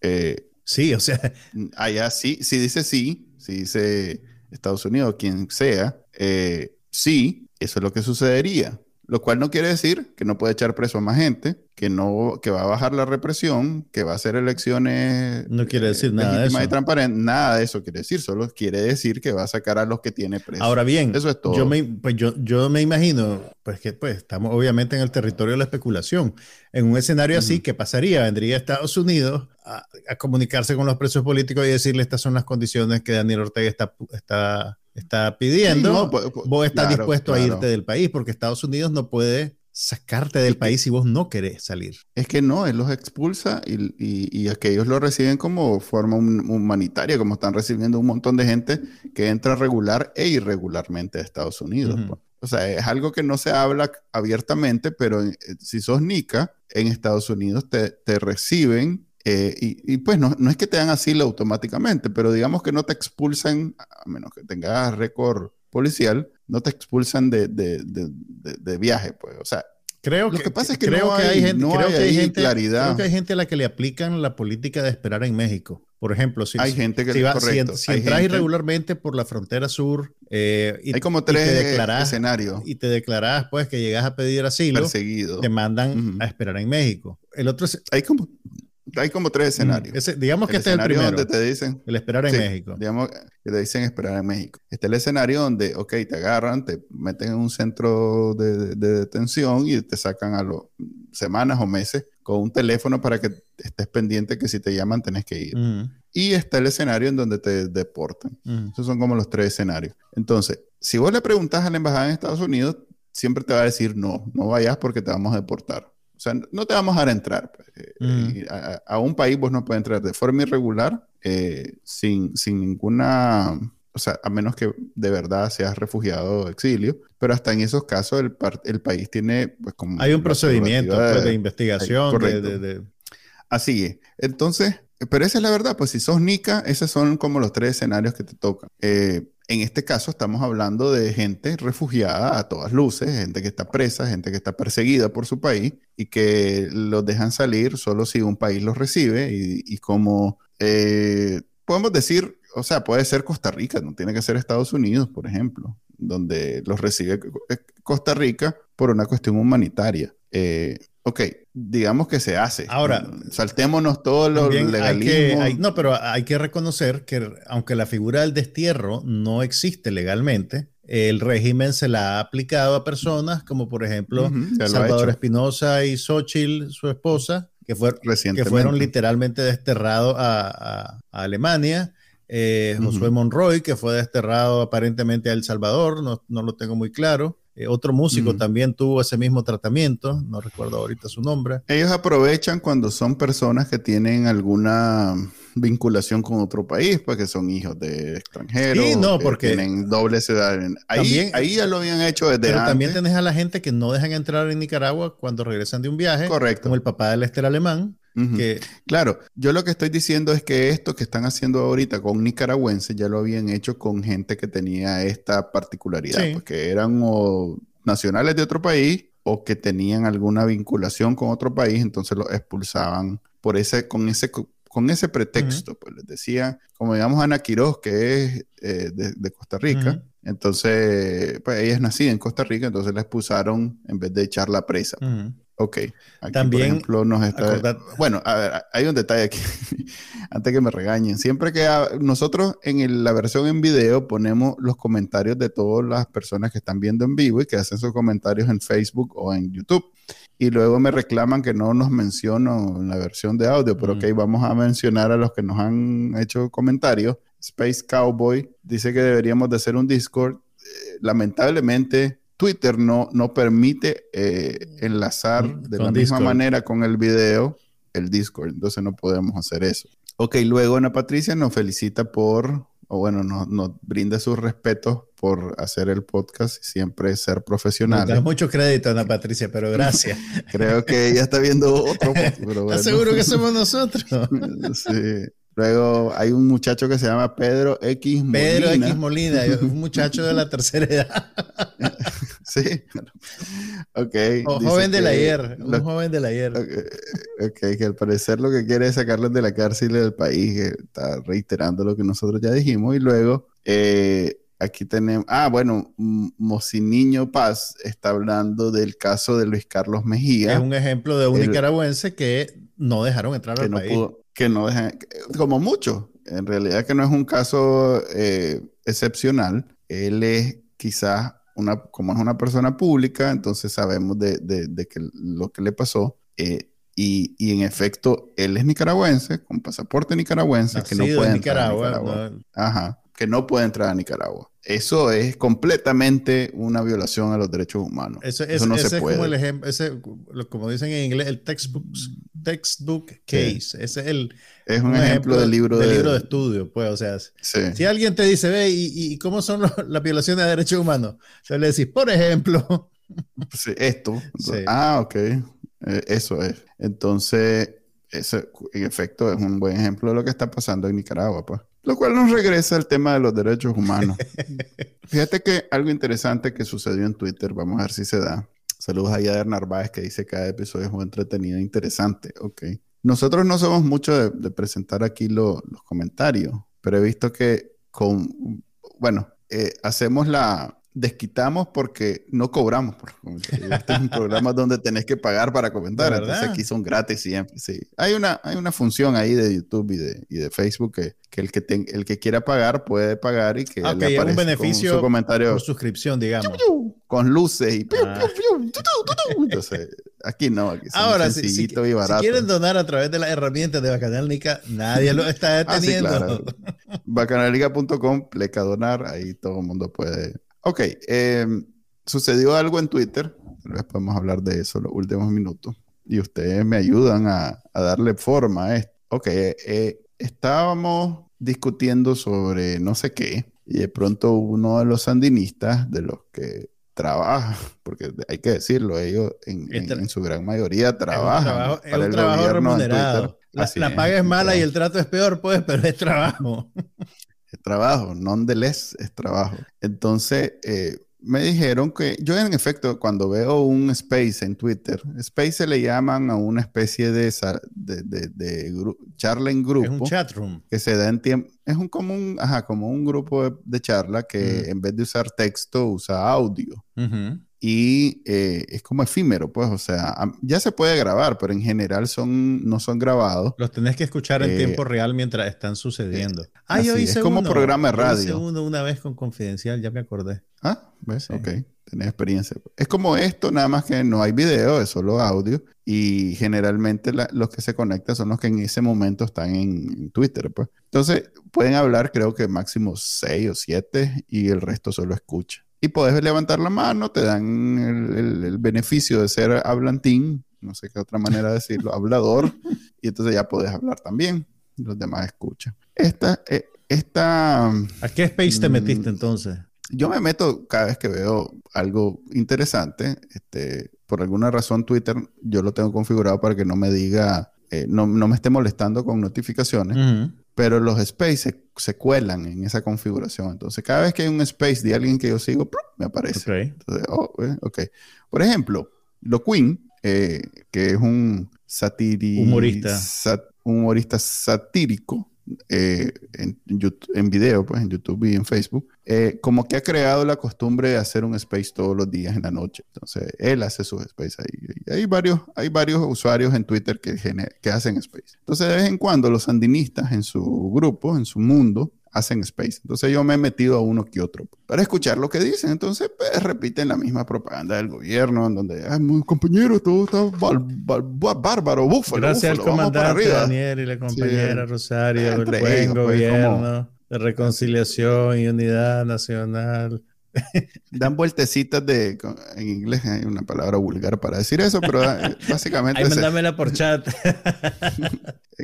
Eh, sí, o sea... Allá sí, si dice sí, si dice Estados Unidos, quien sea, eh, sí, eso es lo que sucedería. Lo cual no quiere decir que no puede echar preso a más gente, que no, que va a bajar la represión, que va a hacer elecciones... No quiere decir eh, nada de eso. Y transparentes. Nada de eso quiere decir, solo quiere decir que va a sacar a los que tiene preso. Ahora bien, eso es todo. Yo me, pues yo, yo me imagino, pues que pues, estamos obviamente en el territorio de la especulación. En un escenario uh-huh. así, ¿qué pasaría? Vendría a Estados Unidos a, a comunicarse con los presos políticos y decirle estas son las condiciones que Daniel Ortega está... está está pidiendo, sí, no, pues, pues, vos estás claro, dispuesto claro. a irte del país, porque Estados Unidos no puede sacarte del es país que, si vos no querés salir. Es que no, él los expulsa y, y, y aquellos lo reciben como forma un, humanitaria, como están recibiendo un montón de gente que entra regular e irregularmente a Estados Unidos. Uh-huh. O sea, es algo que no se habla abiertamente, pero eh, si sos nica, en Estados Unidos te, te reciben. Eh, y, y pues no, no es que te dan asilo automáticamente, pero digamos que no te expulsan, a menos que tengas récord policial, no te expulsan de, de, de, de, de viaje, pues. O sea, creo que, lo que pasa es que creo no que hay, hay gente, no creo hay que hay gente, claridad. Creo que hay gente a la que le aplican la política de esperar en México. Por ejemplo, si, hay si, gente que, si, va, correcto, si, si hay entras gente, irregularmente por la frontera sur eh, y, hay como tres y te declarás, escenarios. Y te declarás pues que llegas a pedir asilo, perseguido. Te mandan uh-huh. a esperar en México. El otro es, hay como... Hay como tres escenarios. Ese, digamos que el este es el primero. Donde te dicen, el esperar en sí, México. Digamos que te dicen esperar en México. Este es el escenario donde, ok, te agarran, te meten en un centro de, de, de detención y te sacan a las semanas o meses con un teléfono para que estés pendiente que si te llaman tenés que ir. Mm. Y está el escenario en donde te deportan. Mm. Esos son como los tres escenarios. Entonces, si vos le preguntas a la embajada en Estados Unidos, siempre te va a decir no, no vayas porque te vamos a deportar. O sea, no te vamos a dejar entrar. Mm. A, a un país vos no puedes entrar de forma irregular, eh, sin, sin ninguna... O sea, a menos que de verdad seas refugiado o exilio. Pero hasta en esos casos el, el país tiene... Pues, como hay un procedimiento de, pues, de investigación. Hay, correcto. De, de, de... Así es. Entonces, pero esa es la verdad. Pues si sos nica, esos son como los tres escenarios que te tocan. Eh, en este caso estamos hablando de gente refugiada a todas luces, gente que está presa, gente que está perseguida por su país y que los dejan salir solo si un país los recibe y, y como eh, podemos decir, o sea, puede ser Costa Rica, no tiene que ser Estados Unidos, por ejemplo, donde los recibe Costa Rica por una cuestión humanitaria. Eh, ok, digamos que se hace. Ahora, saltémonos todos los legalismos. Hay que, hay, no, pero hay que reconocer que aunque la figura del destierro no existe legalmente, el régimen se la ha aplicado a personas como por ejemplo uh-huh, Salvador Espinoza y Xochitl, su esposa, que, fue, que fueron literalmente desterrados a, a, a Alemania. Eh, uh-huh. Josué Monroy, que fue desterrado aparentemente a El Salvador, no, no lo tengo muy claro. Eh, otro músico uh-huh. también tuvo ese mismo tratamiento, no recuerdo ahorita su nombre. Ellos aprovechan cuando son personas que tienen alguna vinculación con otro país, pues que son hijos de extranjeros, sí, no, porque que tienen doble ciudadanía. Ahí, también, ahí ya lo habían hecho desde pero antes. Pero también tenés a la gente que no dejan entrar en Nicaragua cuando regresan de un viaje, correcto, como el papá del Lester Alemán. Uh-huh. Que... Claro, yo lo que estoy diciendo es que esto que están haciendo ahorita con nicaragüenses ya lo habían hecho con gente que tenía esta particularidad, sí. Pues que eran o nacionales de otro país o que tenían alguna vinculación con otro país, entonces los expulsaban por ese, con, ese, con ese pretexto. Uh-huh. Pues les decía, como digamos Ana Quiroz, que es eh, de, de Costa Rica. Uh-huh. Entonces, pues ella es nacida en Costa Rica, entonces la expulsaron en vez de echarla presa. Uh-huh. Ok, aquí también, por ejemplo, nos está... Acordad... Bueno, a ver, hay un detalle aquí, antes que me regañen. Siempre que a... nosotros en el, la versión en video ponemos los comentarios de todas las personas que están viendo en vivo y que hacen sus comentarios en Facebook o en YouTube. Y luego me reclaman que no nos menciono en la versión de audio, pero mm. ok, vamos a mencionar a los que nos han hecho comentarios. Space Cowboy dice que deberíamos de hacer un Discord. Eh, lamentablemente... Twitter no, no permite eh, enlazar de la misma manera con el video el Discord, entonces no podemos hacer eso. Ok, luego Ana Patricia nos felicita por o bueno, nos no, brinda sus respetos por hacer el podcast y siempre ser profesional. No da mucho crédito, Ana Patricia, pero gracias. Creo que ella está viendo otro podcast. Bueno. ¿Estás seguro que somos nosotros? Sí. Luego hay un muchacho que se llama Pedro X Molina. Pedro X Molina, un muchacho de la tercera edad. Sí. Ok. O joven del ayer, un joven del ayer. Okay, ok, que al parecer lo que quiere es sacarlos de la cárcel del país, que está reiterando lo que nosotros ya dijimos. Y luego, eh, aquí tenemos... Ah, bueno, Mociniño Paz está hablando del caso de Luis Carlos Mejía. Es un ejemplo de un el, nicaragüense que no dejaron entrar al no país. Pudo, que no dejan, como mucho, en realidad que no es un caso eh, excepcional. Él es quizás, una, como es una persona pública, entonces sabemos de, de, de que lo que le pasó, eh, y, y en efecto, él es nicaragüense, con pasaporte nicaragüense, que no puede entrar a Nicaragua. No. Ajá, que no puede entrar a Nicaragua. Eso es completamente una violación a los derechos humanos. Eso, eso, eso no ese se puede. Es como el ejemplo, ese, como dicen en inglés, el textbook, textbook case. Sí. Ese es el es un, un ejemplo, ejemplo del libro de, de libro de estudio, pues, o sea, sí. Si alguien te dice, ve, ¿y, y cómo son los, las violaciones de derechos humanos? Yo le decís, por ejemplo, sí, esto. Entonces, sí. Ah, ok, eh, eso es. Entonces, ese, en efecto, es un buen ejemplo de lo que está pasando en Nicaragua, pues. Lo cual nos regresa al tema de los derechos humanos. Fíjate que algo interesante que sucedió en Twitter, vamos a ver si se da. Saludos a Yader Narváez, que dice que cada episodio es muy entretenido e interesante. Okay. Nosotros no somos mucho de, de presentar aquí lo, los comentarios, pero he visto que con... Bueno, eh, hacemos la... desquitamos porque no cobramos por comentarios. Este es un programa donde tenés que pagar para comentar, entonces aquí son gratis siempre. Sí. Hay una, hay una función ahí de YouTube y de, y de Facebook que, que, el, que ten, el que quiera pagar puede pagar y que okay, le aparece un beneficio con su comentario por suscripción, digamos. Con luces y... Ah. Entonces, aquí no, aquí son ahora, sencillito si, si, y barato. Si quieren donar a través de las herramientas de Bacanalnica, nadie lo está deteniendo. Ah, sí, claro. Bacanalnica punto com, pleca donar, ahí todo el mundo puede... Ok, eh, sucedió algo en Twitter, tal vez podemos hablar de eso los últimos minutos, y ustedes me ayudan a, a darle forma a esto. Ok, eh, estábamos discutiendo sobre no sé qué, y de pronto uno de los sandinistas, de los que trabaja, porque hay que decirlo, ellos en, en, en su gran mayoría trabajan. Es un trabajo, para es un el trabajo remunerado. La, la paga es, es mala y el trato es peor, pues, pero es trabajo. Trabajo, nonetheless es trabajo. Entonces eh, me dijeron que yo en efecto cuando veo un space en Twitter, space se le llaman a una especie de, de, de, de gru- charla en grupo. Es un chatroom. Que se da en tiempo, es un común, ajá, como un grupo de, de charla que mm. en vez de usar texto usa audio. Uh-huh. Y eh, es como efímero, pues, o sea, ya se puede grabar, pero en general son, no son grabados. Los tenés que escuchar en eh, tiempo real mientras están sucediendo. Eh, ah, yo hice es como uno, programa de radio. Yo hice uno una vez con Confidencial, ya me acordé. Ah, ¿ves? Sí. Ok, tenés experiencia. Es como esto, nada más que no hay video, es solo audio. Y generalmente la, los que se conectan son los que en ese momento están en, en Twitter, pues. Entonces, pueden hablar creo que máximo seis o siete y el resto solo escucha. Y podés levantar la mano, te dan el, el, el beneficio de ser hablantín, no sé qué otra manera de decirlo, hablador, y entonces ya podés hablar también. Los demás escuchan. Esta, eh, esta... ¿A qué space mmm, te metiste entonces? Yo me meto cada vez que veo algo interesante. Este, por alguna razón Twitter yo lo tengo configurado para que no me diga, eh, no, no me esté molestando con notificaciones. Uh-huh. Pero los space se, se cuelan en esa configuración. Entonces, cada vez que hay un space de alguien que yo sigo, ¡plum!, me aparece. Okay. Entonces, oh, okay. Por ejemplo, Loquín, eh, que es un satiri, humorista. Sat, humorista satírico eh, en, en video, pues en YouTube y en Facebook, eh, como que ha creado la costumbre de hacer un space todos los días en la noche. Entonces, él hace sus space ahí. Y hay, varios, hay varios usuarios en Twitter que, gener- que hacen space. Entonces, de vez en cuando, los sandinistas en su grupo, en su mundo, hacen space. Entonces, yo me he metido a uno que otro para escuchar lo que dicen. Entonces, pues, repiten la misma propaganda del gobierno, en donde, ay, compañero, todo está bar- bar- bárbaro, búfalo. Gracias búfalo, al comandante Daniel y la compañera sí. Rosario, el buen ellos, gobierno. Pues, de reconciliación y unidad nacional. Dan vueltecitas de... En inglés hay una palabra vulgar para decir eso, pero básicamente... Ahí mandámela por chat.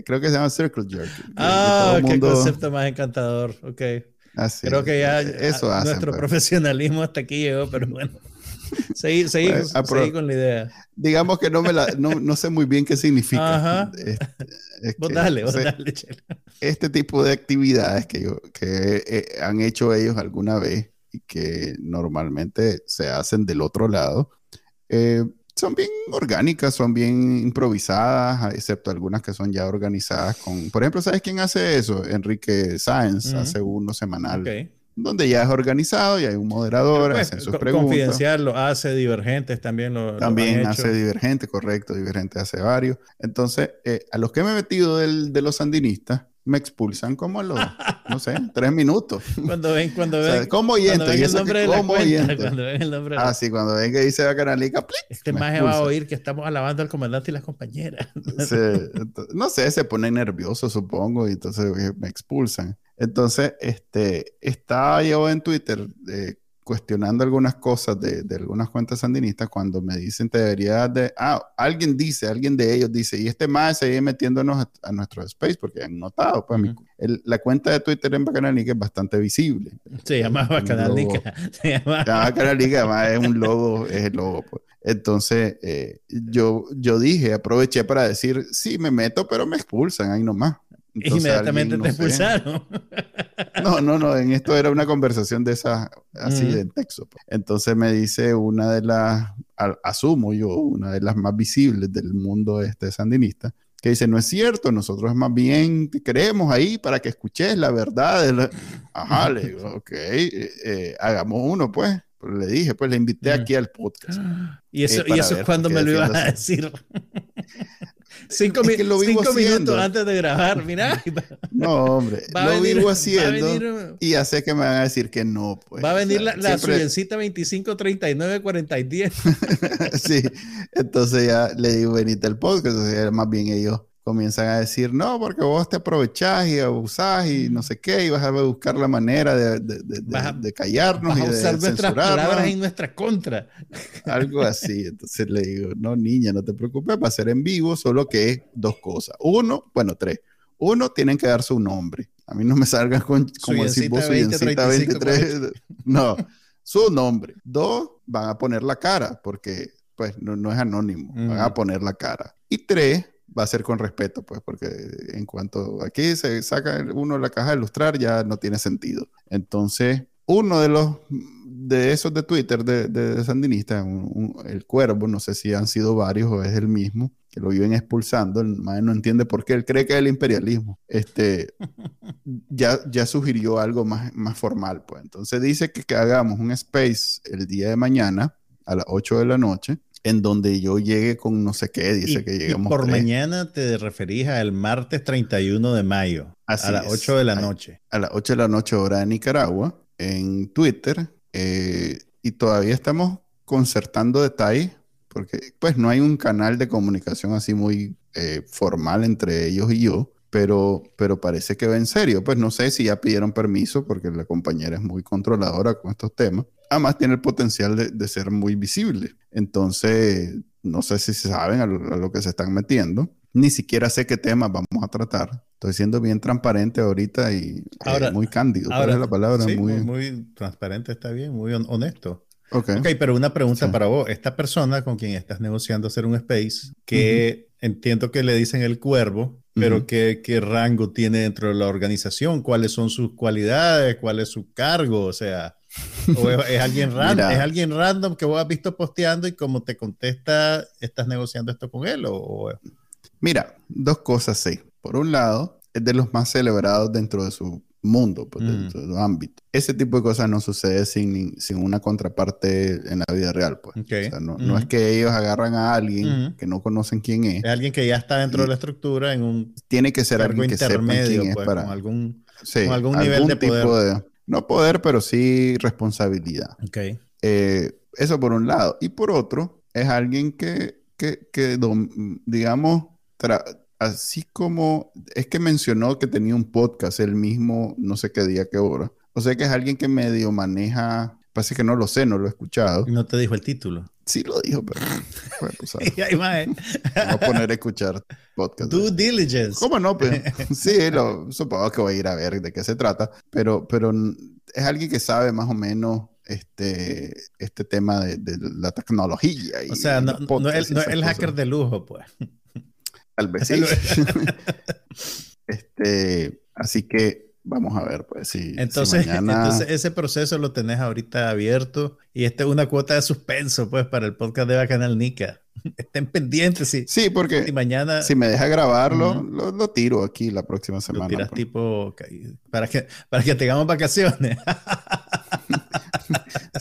Creo que se llama Circle Jerk. Ah, qué mundo... concepto más encantador. Ok. Así, creo que ya eso hacen, nuestro pero... profesionalismo hasta aquí llegó, pero bueno. Seguí, seguí, pues, seguí con la idea. Digamos que no, me la, no, no sé muy bien qué significa. Ajá. Es, es vos que, dale, vos sé, dale, Chela. Este tipo de actividades que, yo, que eh, han hecho ellos alguna vez y que normalmente se hacen del otro lado, eh, son bien orgánicas, son bien improvisadas, excepto algunas que son ya organizadas con... Por ejemplo, ¿sabes quién hace eso? Enrique Sáenz, uh-huh. hace uno semanal. Okay. Donde ya es organizado y hay un moderador, pues, hacen sus preguntas. Confidencial lo hace, Divergentes también lo, también lo han hecho. Hace Divergente, correcto, Divergente hace varios. Entonces, eh, a los que me he metido del, de los sandinistas, me expulsan como a los, no sé, tres minutos. Cuando ven, cuando ven. O sea, como oyente. Y eso que como oyente. Cuando ven el nombre de la cuenta. Ah, sí, cuando ven que dice Bacanalnica, ¡plic! Este maje va a oír que estamos alabando al comandante y las compañeras. Se, no sé, se ponen nerviosos, supongo, y entonces me expulsan. Entonces, este, estaba yo en Twitter eh, cuestionando algunas cosas de, de algunas cuentas sandinistas cuando me dicen te deberías de... Ah, alguien dice, alguien de ellos dice, y este más se sigue metiéndonos a, a nuestro space porque han notado, pues, uh-huh. mi, el, la cuenta de Twitter en Bacanalnica es bastante visible. Se llama Bacanalnica. Se llama Bacanalnica, además es un logo, es el logo, pues. Entonces, eh, yo, yo dije, aproveché para decir, sí, me meto, pero me expulsan, ahí nomás. Entonces, inmediatamente alguien, te no sé, expulsaron. No, no, no. En esto era una conversación de esas, así mm. de texto. Entonces me dice una de las, a, asumo yo, una de las más visibles del mundo este sandinista, que dice, no es cierto, nosotros más bien te creemos ahí para que escuches la verdad. De la... Ajá, le digo, ok, eh, eh, hagamos uno pues. Pero le dije, pues le invité mm. aquí al podcast. Y eso, eh, y eso es cuando me lo ibas a decir. Cinco, mi- es que lo vivo cinco minutos antes de grabar, mira. No, hombre, va lo venir, vivo haciendo venir, y ya sé que me van a decir que no. Pues, va a venir o sea, la, la siempre... suyencita veinticinco, treinta y nueve, cuarenta y diez. Sí, entonces ya le digo, venite al podcast, o sea, más bien ellos comienzan a decir, no, porque vos te aprovechás y abusás y no sé qué, y vas a buscar la manera de, de, de, a, de callarnos y de censurarnos. Vas a usar nuestras palabras en nuestra contra. Algo así. Entonces le digo, no, niña, no te preocupes, va a ser en vivo, solo que es dos cosas. Uno, bueno, tres. Uno, tienen que dar su nombre. A mí no me salgan con, como decís vos, suyencita veintitrés. No, su nombre. Dos, van a poner la cara, porque pues no, no es anónimo. Mm. Van a poner la cara. Y tres, va a ser con respeto, pues, porque en cuanto aquí se saca uno la caja de ilustrar, ya no tiene sentido. Entonces, uno de los de esos de Twitter, de, de, de sandinistas, el Cuervo, no sé si han sido varios o es el mismo, que lo viven expulsando, el man no entiende por qué, él cree que es el imperialismo. Este, ya, ya sugirió algo más, más formal, pues. Entonces dice que, que hagamos un space el día de mañana, a las ocho de la noche, en donde yo llegue con no sé qué, dice y, que llegamos. Y por tres. Mañana te referís al martes treinta y uno de mayo, así a las es, ocho de la noche. A, a las ocho de la noche, hora de Nicaragua, en Twitter, eh, y todavía estamos concertando detalles, porque pues no hay un canal de comunicación así muy eh, formal entre ellos y yo, pero, pero parece que va en serio. Pues no sé si ya pidieron permiso, porque la compañera es muy controladora con estos temas. Además tiene el potencial de, de ser muy visible. Entonces, no sé si saben a lo, a lo que se están metiendo. Ni siquiera sé qué temas vamos a tratar. Estoy siendo bien transparente ahorita y ahora, eh, muy cándido. Ahora, ¿cuál es la palabra? Sí, muy, muy transparente está bien, muy on- honesto. Okay. Ok, pero una pregunta sí. para vos. Esta persona con quien estás negociando hacer un space, que uh-huh. entiendo que le dicen el Cuervo, pero uh-huh. ¿qué, ¿qué rango tiene dentro de la organización? ¿Cuáles son sus cualidades? ¿Cuál es su cargo? O sea... o es, es, alguien random, es alguien random que vos has visto posteando y como te contesta, estás negociando esto con él. O, o... Mira, dos cosas sí. Por un lado, es de los más celebrados dentro de su mundo, pues, mm. dentro de su ámbito. Ese tipo de cosas no sucede sin, sin una contraparte en la vida real, pues. Okay. O sea, no, mm. no es que ellos agarran a alguien mm. que no conocen quién es. Es alguien que ya está dentro de la estructura en un... Tiene que ser alguien que sepa quién es, pues, para... Con algún, sí, con algún nivel algún de poder. Tipo de, no poder, pero sí responsabilidad. Okay. Eh, eso por un lado. Y por otro, es alguien que, que, que dom- digamos, tra- así como... Es que mencionó que tenía un podcast él mismo, no sé qué día, qué hora. O sea que es alguien que medio maneja Pasa que no lo sé, no lo he escuchado. ¿No te dijo el título? Sí lo dijo, pero... Bueno, o sea, voy a poner a escuchar podcast. Due diligence. ¿Cómo no? Pues, sí, lo, supongo que voy a ir a ver de qué se trata. Pero, pero es alguien que sabe más o menos este, este tema de, de la tecnología. Y, o sea, no, no, no es no el hacker de lujo, pues. Tal vez sí. este, así que... Vamos a ver, pues, si, entonces, si mañana... Entonces, ese proceso lo tenés ahorita abierto y esta es una cuota de suspenso, pues, para el podcast de Bacanalnica. Estén pendientes. Sí, sí, porque si mañana... si me deja grabarlo, uh-huh. lo, lo tiro aquí la próxima semana. Lo tiras por... tipo... Para que, para que tengamos vacaciones.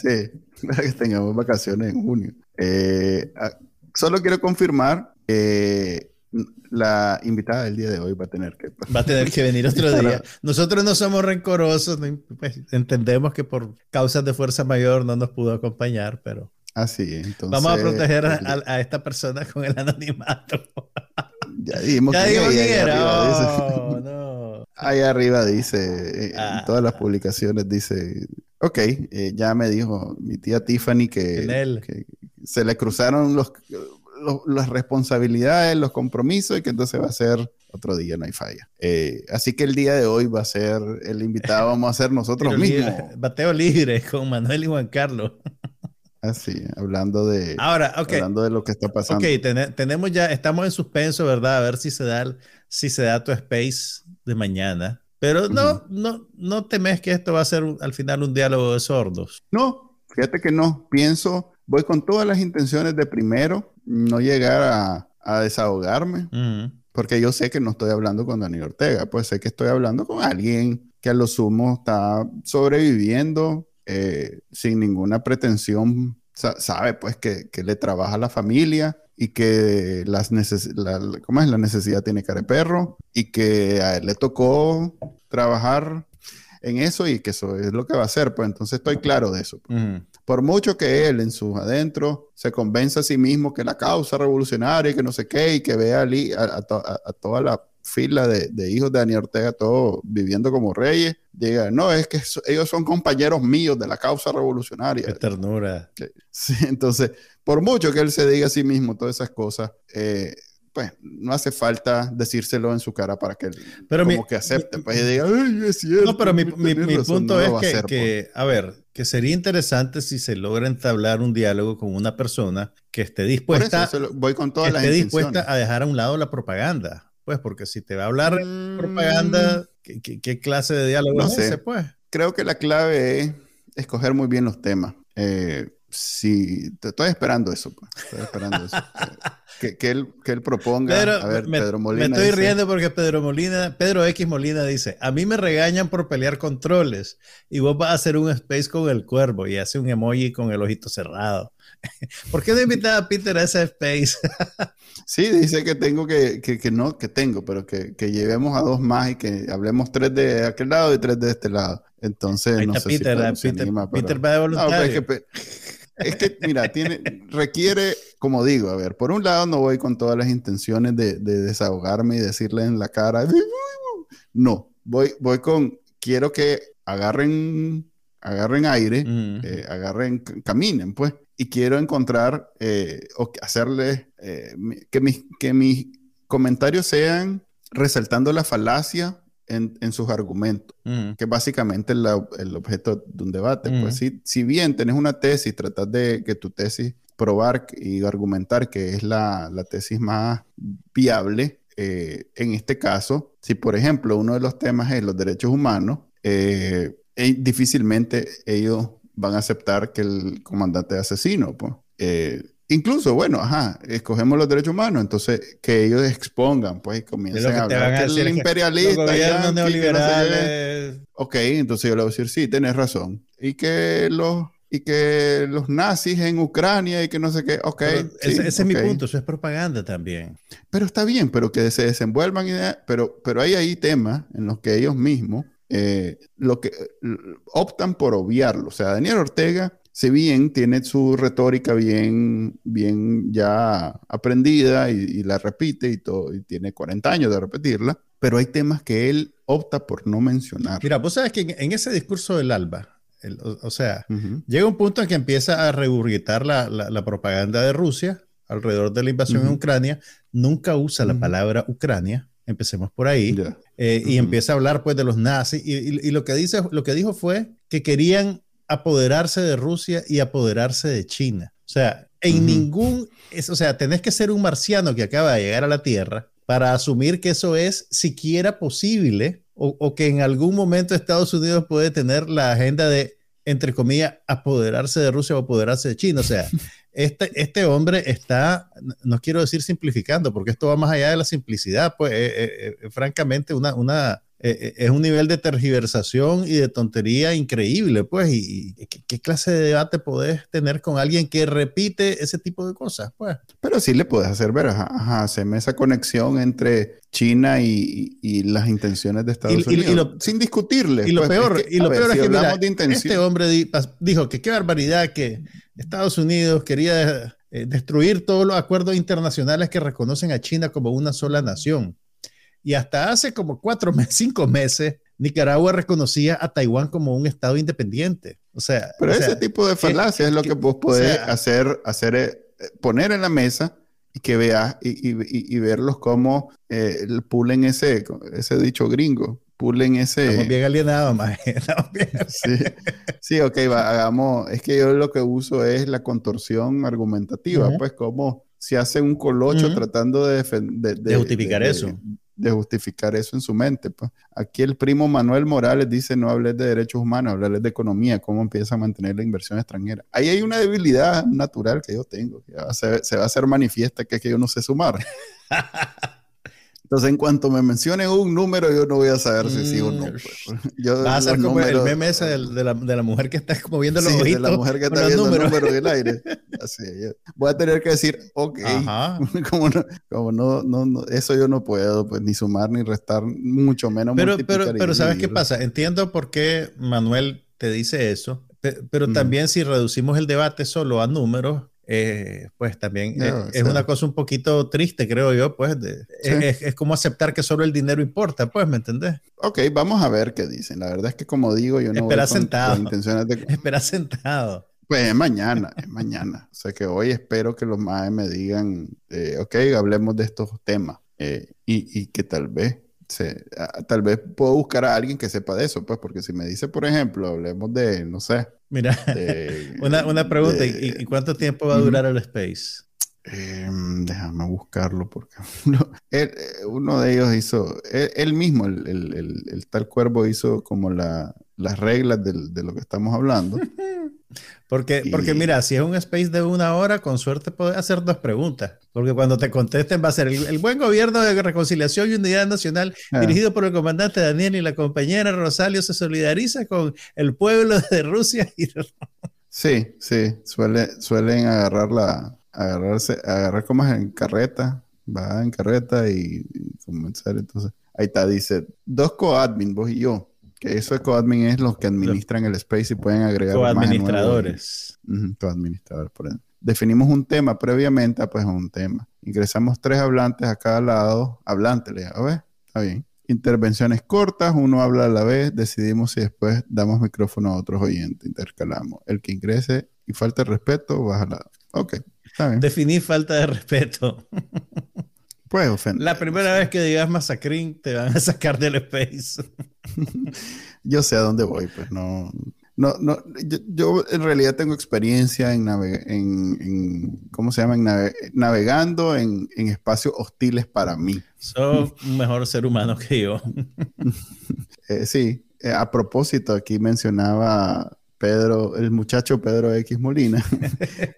Sí, para que tengamos vacaciones en junio. Eh, solo quiero confirmar que... la invitada del día de hoy va a tener que... Va a tener que venir otro día. Nosotros no somos rencorosos, no, entendemos que por causas de fuerza mayor no nos pudo acompañar, pero... Así es, entonces... Vamos a proteger a, a, a esta persona con el anonimato. Ya dijimos ya que digo, ahí, ahí arriba no, dice... No. Ahí arriba dice, en ah, todas las publicaciones dice... Ok, eh, ya me dijo mi tía Tiffany que, que se le cruzaron los... Los, las responsabilidades, los compromisos, y que entonces va a ser otro día, no hay falla. Eh, así que el día de hoy va a ser el invitado, vamos a ser nosotros mismos. Libre, bateo libre con Manuel y Juan Carlos. Así, hablando de, ahora, okay, hablando de lo que está pasando. Ok, ten, tenemos ya, estamos en suspenso, ¿verdad? A ver si se da, si se da tu space de mañana. Pero no, uh-huh. no, no temes que esto va a ser al final un diálogo de sordos. No, fíjate que no, pienso... Voy con todas las intenciones de primero no llegar a, a desahogarme, uh-huh. porque yo sé que no estoy hablando con Daniel Ortega, pues sé que estoy hablando con alguien que a lo sumo está sobreviviendo eh, sin ninguna pretensión, sa- sabe pues que, que le trabaja a la familia y que las neces- la, ¿cómo es? La necesidad tiene cara de perro y que a él le tocó trabajar en eso y que eso es lo que va a hacer, pues entonces estoy claro de eso. Pues. Uh-huh. Por mucho que él en sus adentros se convenza a sí mismo que la causa revolucionaria y que no sé qué, y que vea ali, a, a, to, a, a toda la fila de, de hijos de Daniel Ortega, todos viviendo como reyes, diga, no, es que so, ellos son compañeros míos de la causa revolucionaria. ¡Qué ternura! Sí, entonces, por mucho que él se diga a sí mismo todas esas cosas, eh, pues no hace falta decírselo en su cara para que él pero como mi, que acepte, mi, pues y diga, ¡ay, es cierto! No, pero mi, mi, mi punto no es que, a, hacer, que a ver... que sería interesante si se logra entablar un diálogo con una persona que esté dispuesta, eso, eso voy con todas que esté las dispuesta a dejar a un lado la propaganda, pues, porque si te va a hablar mm. propaganda, ¿qué, qué, qué clase de diálogo no es sé. ese, pues? Creo que la clave es escoger muy bien los temas. Eh, si te estoy esperando eso, pues. estoy esperando eso. que, que, él, que él proponga. Pedro, a ver, me, Pedro Molina. Me estoy dice, riendo porque Pedro Molina, Pedro X Molina dice: a mí me regañan por pelear controles y vos vas a hacer un space con el cuervo y hace un emoji con el ojito cerrado. ¿Por qué no invitas a Peter a ese space? Sí, dice que tengo que, que, que no, que tengo, pero que, que llevemos a dos más y que hablemos tres de aquel lado y tres de este lado. Entonces, ahí no sé Peter, si Pedro se Peter, anima, pero... Peter va de voluntario. No, es, que, es que, mira, tiene, requiere, como digo, a ver, por un lado no voy con todas las intenciones de, de desahogarme y decirle en la cara, no, voy, voy con, quiero que agarren, agarren aire, mm. eh, agarren, caminen, pues, y quiero encontrar, eh, o hacerles, eh, que, mis, que mis comentarios sean resaltando la falacia En, en sus argumentos, mm. que básicamente es la, el objeto de un debate. Mm. Pues si, si bien tenés una tesis, tratás de que tu tesis probar y argumentar que es la, la tesis más viable, eh, en este caso, si por ejemplo uno de los temas es los derechos humanos, eh, eh, difícilmente ellos van a aceptar que el comandante es asesino, pues. Eh, Incluso, bueno, ajá, escogemos los derechos humanos, entonces que ellos expongan, pues, y comiencen a hablar a que el imperialista, los gobiernos neoliberales... No, ok, entonces yo le voy a decir, sí, tenés razón. Y que los, y que los nazis en Ucrania y que no sé qué, ok. Sí, ese ese okay. es mi punto, eso es propaganda también. Pero está bien, pero que se desenvuelvan ideas, pero, pero hay ahí temas en los que ellos mismos eh, lo que, optan por obviarlo. O sea, Daniel Ortega... Si bien tiene su retórica bien, bien ya aprendida y, y la repite y, todo, y tiene cuarenta años de repetirla, pero hay temas que él opta por no mencionar. Mira, vos sabes que en, en ese discurso del ALBA, El, o, o sea, uh-huh. llega un punto en que empieza a regurgitar la, la, la propaganda de Rusia alrededor de la invasión uh-huh. en Ucrania. Nunca usa uh-huh. la palabra Ucrania, empecemos por ahí, yeah. eh, uh-huh. y empieza a hablar pues de los nazis, y, y, y lo, que dice, lo que dijo fue que querían apoderarse de Rusia y apoderarse de China. O sea, en uh-huh. ningún, es, o sea, tenés que ser un marciano que acaba de llegar a la Tierra para asumir que eso es siquiera posible, o, o que en algún momento Estados Unidos puede tener la agenda de, entre comillas, apoderarse de Rusia o apoderarse de China. O sea, este, este hombre está, no quiero decir simplificando, porque esto va más allá de la simplicidad, pues eh, eh, francamente una, una, eh, es un nivel de tergiversación y de tontería increíble, pues, y, y ¿qué, qué clase de debate podés tener con alguien que repite ese tipo de cosas? Pues. Pero sí le podés hacer ver, ajá, ajá, haceme esa conexión entre China y, y las intenciones de Estados y, Unidos, y lo, sin discutirle. Y lo pues, peor es que, y lo ver, peor si es que mira, de este hombre di, dijo que qué barbaridad que Estados Unidos quería eh, destruir todos los acuerdos internacionales que reconocen a China como una sola nación. Y hasta hace como cuatro meses, cinco meses, Nicaragua reconocía a Taiwán como un estado independiente. O sea, pero o ese sea, tipo de falacia es lo que, que vos podés o sea, hacer, hacer, poner en la mesa y que veas y, y, y verlos como eh, pulen ese, ese dicho gringo, pulen ese. Estamos bien alienados, maje. Bien alienados. Sí, sí, ok, va, hagamos. Es que yo lo que uso es la contorsión argumentativa, uh-huh. pues como se hace un colocho uh-huh. tratando de, de, de, de justificar de, eso. De, de justificar eso en su mente. Pues. Aquí el primo Manuel Morales dice, no hables de derechos humanos, hables de economía, cómo empieza a mantener la inversión extranjera. Ahí hay una debilidad natural que yo tengo, que se, se va a hacer manifiesta, que es que yo no sé sumar. Entonces, en cuanto me mencionen un número, yo no voy a saber si sí o no. Pues. Yo, va a ser como números, el meme ese de, de, la, de la mujer que está como viendo los sí, ojitos. De la mujer que está viendo números. el número del aire. Así, voy a tener que decir, ok, como, no, como no, no, no, eso yo no puedo, pues ni sumar ni restar, mucho menos pero, multiplicar. Pero, pero ¿sabes qué pasa? Entiendo por qué Manuel te dice eso, pero, pero mm. también si reducimos el debate solo a números, Eh, pues también no, es, o sea, es una cosa un poquito triste, creo yo, pues de, ¿sí? es, es como aceptar que solo el dinero importa, pues, ¿me entendés? Ok, vamos a ver qué dicen. La verdad es que como digo, yo no espera voy sentado. Con las intenciones de... Espera sentado. Pues es mañana, es mañana. O sea que hoy espero que los maes me digan, eh, ok, hablemos de estos temas eh, y, y que tal vez, se, a, tal vez puedo buscar a alguien que sepa de eso, pues, porque si me dice, por ejemplo, hablemos de, no sé, mira, de, una, una pregunta, de, ¿y cuánto tiempo va a durar el Space? Eh, déjame buscarlo, porque uno, él, uno de ellos hizo, él, él mismo, el, el, el, el tal Cuervo hizo como la, las reglas del, de lo que estamos hablando. Porque, y, porque mira, si es un Space de una hora, con suerte podés hacer dos preguntas, porque cuando te contesten va a ser el, el buen gobierno de reconciliación y unidad nacional ah. dirigido por el comandante Daniel y la compañera Rosalio se solidariza con el pueblo de Rusia y... Sí, sí, suele, suelen agarrar la, agarrarse, agarrar como en carreta, va en carreta y, y comenzar. Entonces, ahí está, dice, dos coadmin, vos y yo. Que eso de coadmin es los que administran el space y pueden agregar más. Coadministradores. Uh-huh, coadministradores, por ejemplo. Definimos un tema previamente, pues un tema. Ingresamos tres hablantes a cada lado. Hablante, le digo, ¿ves? Está bien. Intervenciones cortas, uno habla a la vez. Decidimos si después damos micrófono a otros oyentes. Intercalamos. El que ingrese y falta de respeto, vas al lado. Ok, está bien. Definir falta de respeto. Pues ofender. La primera vez que digas masacrín, te van a sacar del space. Yo sé a dónde voy, pues no... No, no, yo, yo en realidad tengo experiencia en, navega- en, en ¿cómo se llama? En nave- navegando en, en espacios hostiles para mí. Sos un mejor ser humano que yo. eh, sí, eh, a propósito, aquí mencionaba Pedro, el muchacho Pedro X Molina,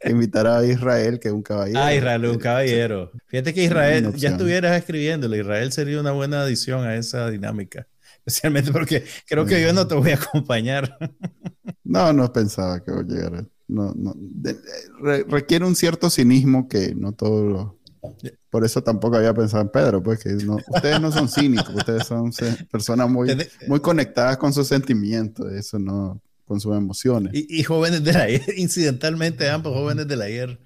que invitara a Israel, que es un caballero. Ah, Israel es un caballero. Fíjate que Israel, ya estuvieras escribiéndole, Israel sería una buena adición a esa dinámica. Especialmente porque creo que yo no te voy a acompañar. No, no pensaba que voy a llegar. No, no. De, de, re, requiere un cierto cinismo que no todos los... Por eso tampoco había pensado en Pedro, pues que no, ustedes no son cínicos, ustedes son se, personas muy, muy conectadas con sus sentimientos, eso no, con sus emociones. Y, y jóvenes del ayer, incidentalmente ambos jóvenes del ayer.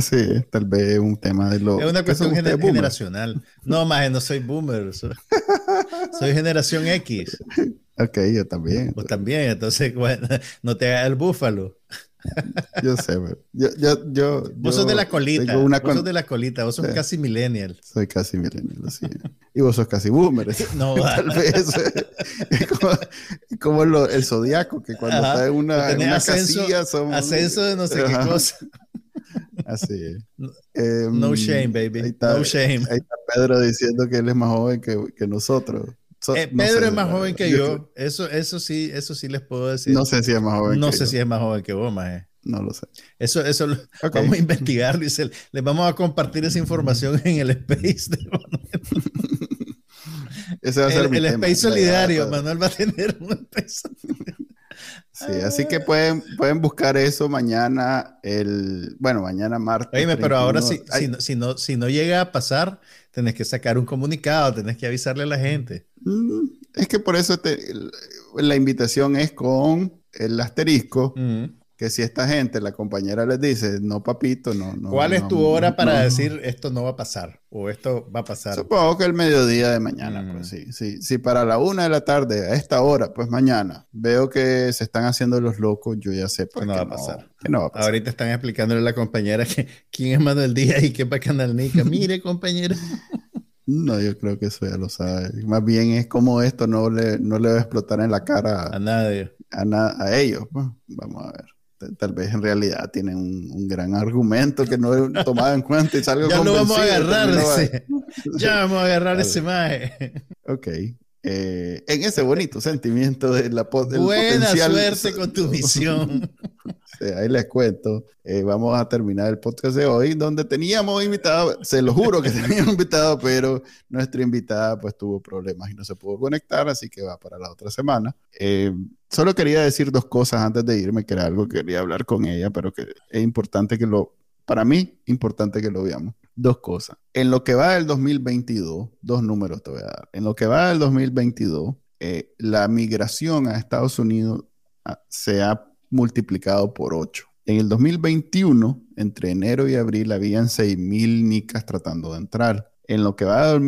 Sí, tal vez un tema de lo... Es una cuestión gener- generacional. No, más no soy boomer, soy, soy generación X. Ok, yo también. Pues también, entonces bueno, no te hagas el búfalo. Yo sé, yo, yo, yo, vos sos de la colita, una vos sos de la colita, vos sos sí. casi millennial. Soy casi millennial, sí. Y vos sos casi boomer. No, tal vez. Es como, como lo, el zodiaco, que cuando ajá, está en una, en una ascenso, casilla son... Ascenso de no sé ajá. qué cosa. Así es. No, eh, no shame, baby. Ahí está, no shame. Ahí está Pedro diciendo que él es más joven que, que nosotros. So, eh, Pedro no sé, es más joven que yo, eso, eso sí, eso sí les puedo decir. No sé si es más joven. No que sé yo. si es más joven que vos, maje. No lo sé. Eso, eso lo, okay. vamos a investigarlo y se, les vamos a compartir esa información en el Space de Manuel. Ese va a ser el, mi el tema. Space solidario. Manuel va a tener un Space solidario. Sí, ah. así que pueden, pueden buscar eso mañana, el bueno, mañana martes. Oíme, pero ahora si, si, no, si, no, si no llega a pasar, tenés que sacar un comunicado, tenés que avisarle a la gente. Es que por eso te, la invitación es con el asterisco, uh-huh. que si esta gente, la compañera les dice, no papito, no. no ¿Cuál no, es tu hora no, para no, decir esto no va a pasar o esto va a pasar? Supongo que el mediodía de mañana, uh-huh. pues sí, sí. Si para la una de la tarde, a esta hora, pues mañana, veo que se están haciendo los locos, yo ya sé pues no, que va a pasar. No, que no va a pasar. Ahorita están explicándole a la compañera que, quién es Manuel Díaz y qué Bacanalnica. Mire, compañera. No, yo creo que eso ya lo sabe. Más bien es como esto no le, no le va a explotar en la cara a, a nadie. A, na- a ellos. Bueno, vamos a ver. T- tal vez en realidad tienen un, un gran argumento que no he tomado en cuenta y salgo convencido. Ya lo vamos a agarrar. Ese. Va... ya vamos a agarrar ese maje. Ok. Eh, en ese bonito sentimiento de la po- del Buena potencial... suerte con tu misión. Sí, ahí les cuento. Eh, vamos a terminar el podcast de hoy, donde teníamos invitado, se lo juro que teníamos invitado, pero nuestra invitada pues tuvo problemas y no se pudo conectar, así que va para la otra semana. Eh, solo quería decir dos cosas antes de irme, que era algo que quería hablar con ella, pero que es importante que lo, para mí, importante que lo veamos. Dos cosas. En lo que va del dos mil veintidós, dos números te voy a dar. En lo que va del dos mil veintidós, eh, la migración a Estados Unidos a, se ha multiplicado por ocho. En el dos mil veintiuno, entre enero y abril, habían seis mil nicas tratando de entrar. En lo que va a dos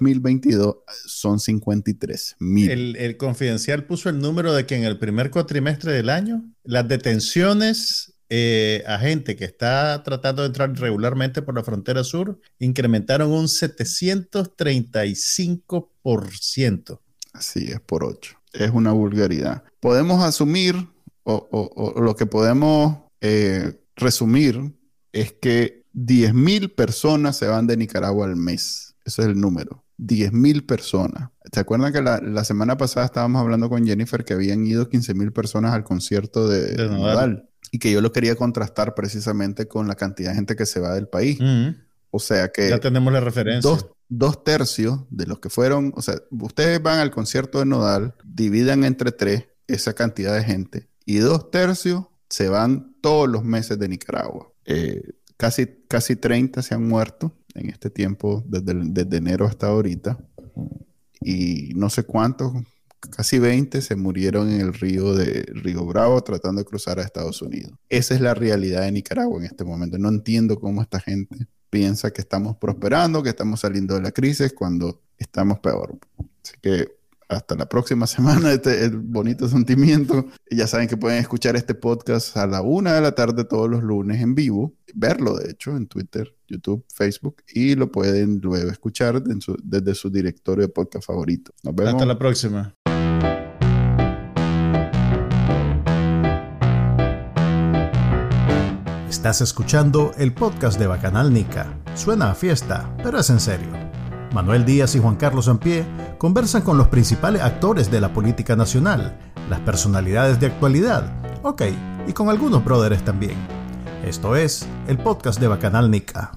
mil veintidós, son cincuenta y tres mil. El, el Confidencial puso el número de que en el primer cuatrimestre del año, las detenciones eh, a gente que está tratando de entrar irregularmente por la frontera sur incrementaron un setecientos treinta y cinco por ciento. Así es, por ocho. Es una vulgaridad. Podemos asumir... O, o, o lo que podemos eh, resumir es que diez mil personas se van de Nicaragua al mes. Ese es el número. diez mil personas. ¿Se acuerdan que la, la semana pasada estábamos hablando con Jennifer que habían ido quince mil personas al concierto de, de Nodal? Y que yo lo quería contrastar precisamente con la cantidad de gente que se va del país. Uh-huh. O sea que... ya tenemos la referencia. Dos, dos tercios de los que fueron... O sea, ustedes van al concierto de Nodal, dividan entre tres esa cantidad de gente... y dos tercios se van todos los meses de Nicaragua. Eh, casi, casi treinta se han muerto en este tiempo, desde, desde enero hasta ahorita. Y no sé cuántos, casi veinte se murieron en el río de Río Bravo tratando de cruzar a Estados Unidos. Esa es la realidad de Nicaragua en este momento. No entiendo cómo esta gente piensa que estamos prosperando, que estamos saliendo de la crisis cuando estamos peor. Así que... hasta la próxima semana, este el bonito sentimiento. Ya saben que pueden escuchar este podcast a la una de la tarde todos los lunes en vivo. Verlo, de hecho, en Twitter, YouTube, Facebook. Y lo pueden luego escuchar su, desde su directorio de podcast favorito. Nos vemos. Hasta la próxima. Estás escuchando el podcast de Bacanalnica. Suena a fiesta, pero es en serio. Manuel Díaz y Juan Carlos Sampié conversan con los principales actores de la política nacional, las personalidades de actualidad, ok, y con algunos brothers también. Esto es el podcast de Bacanalnica.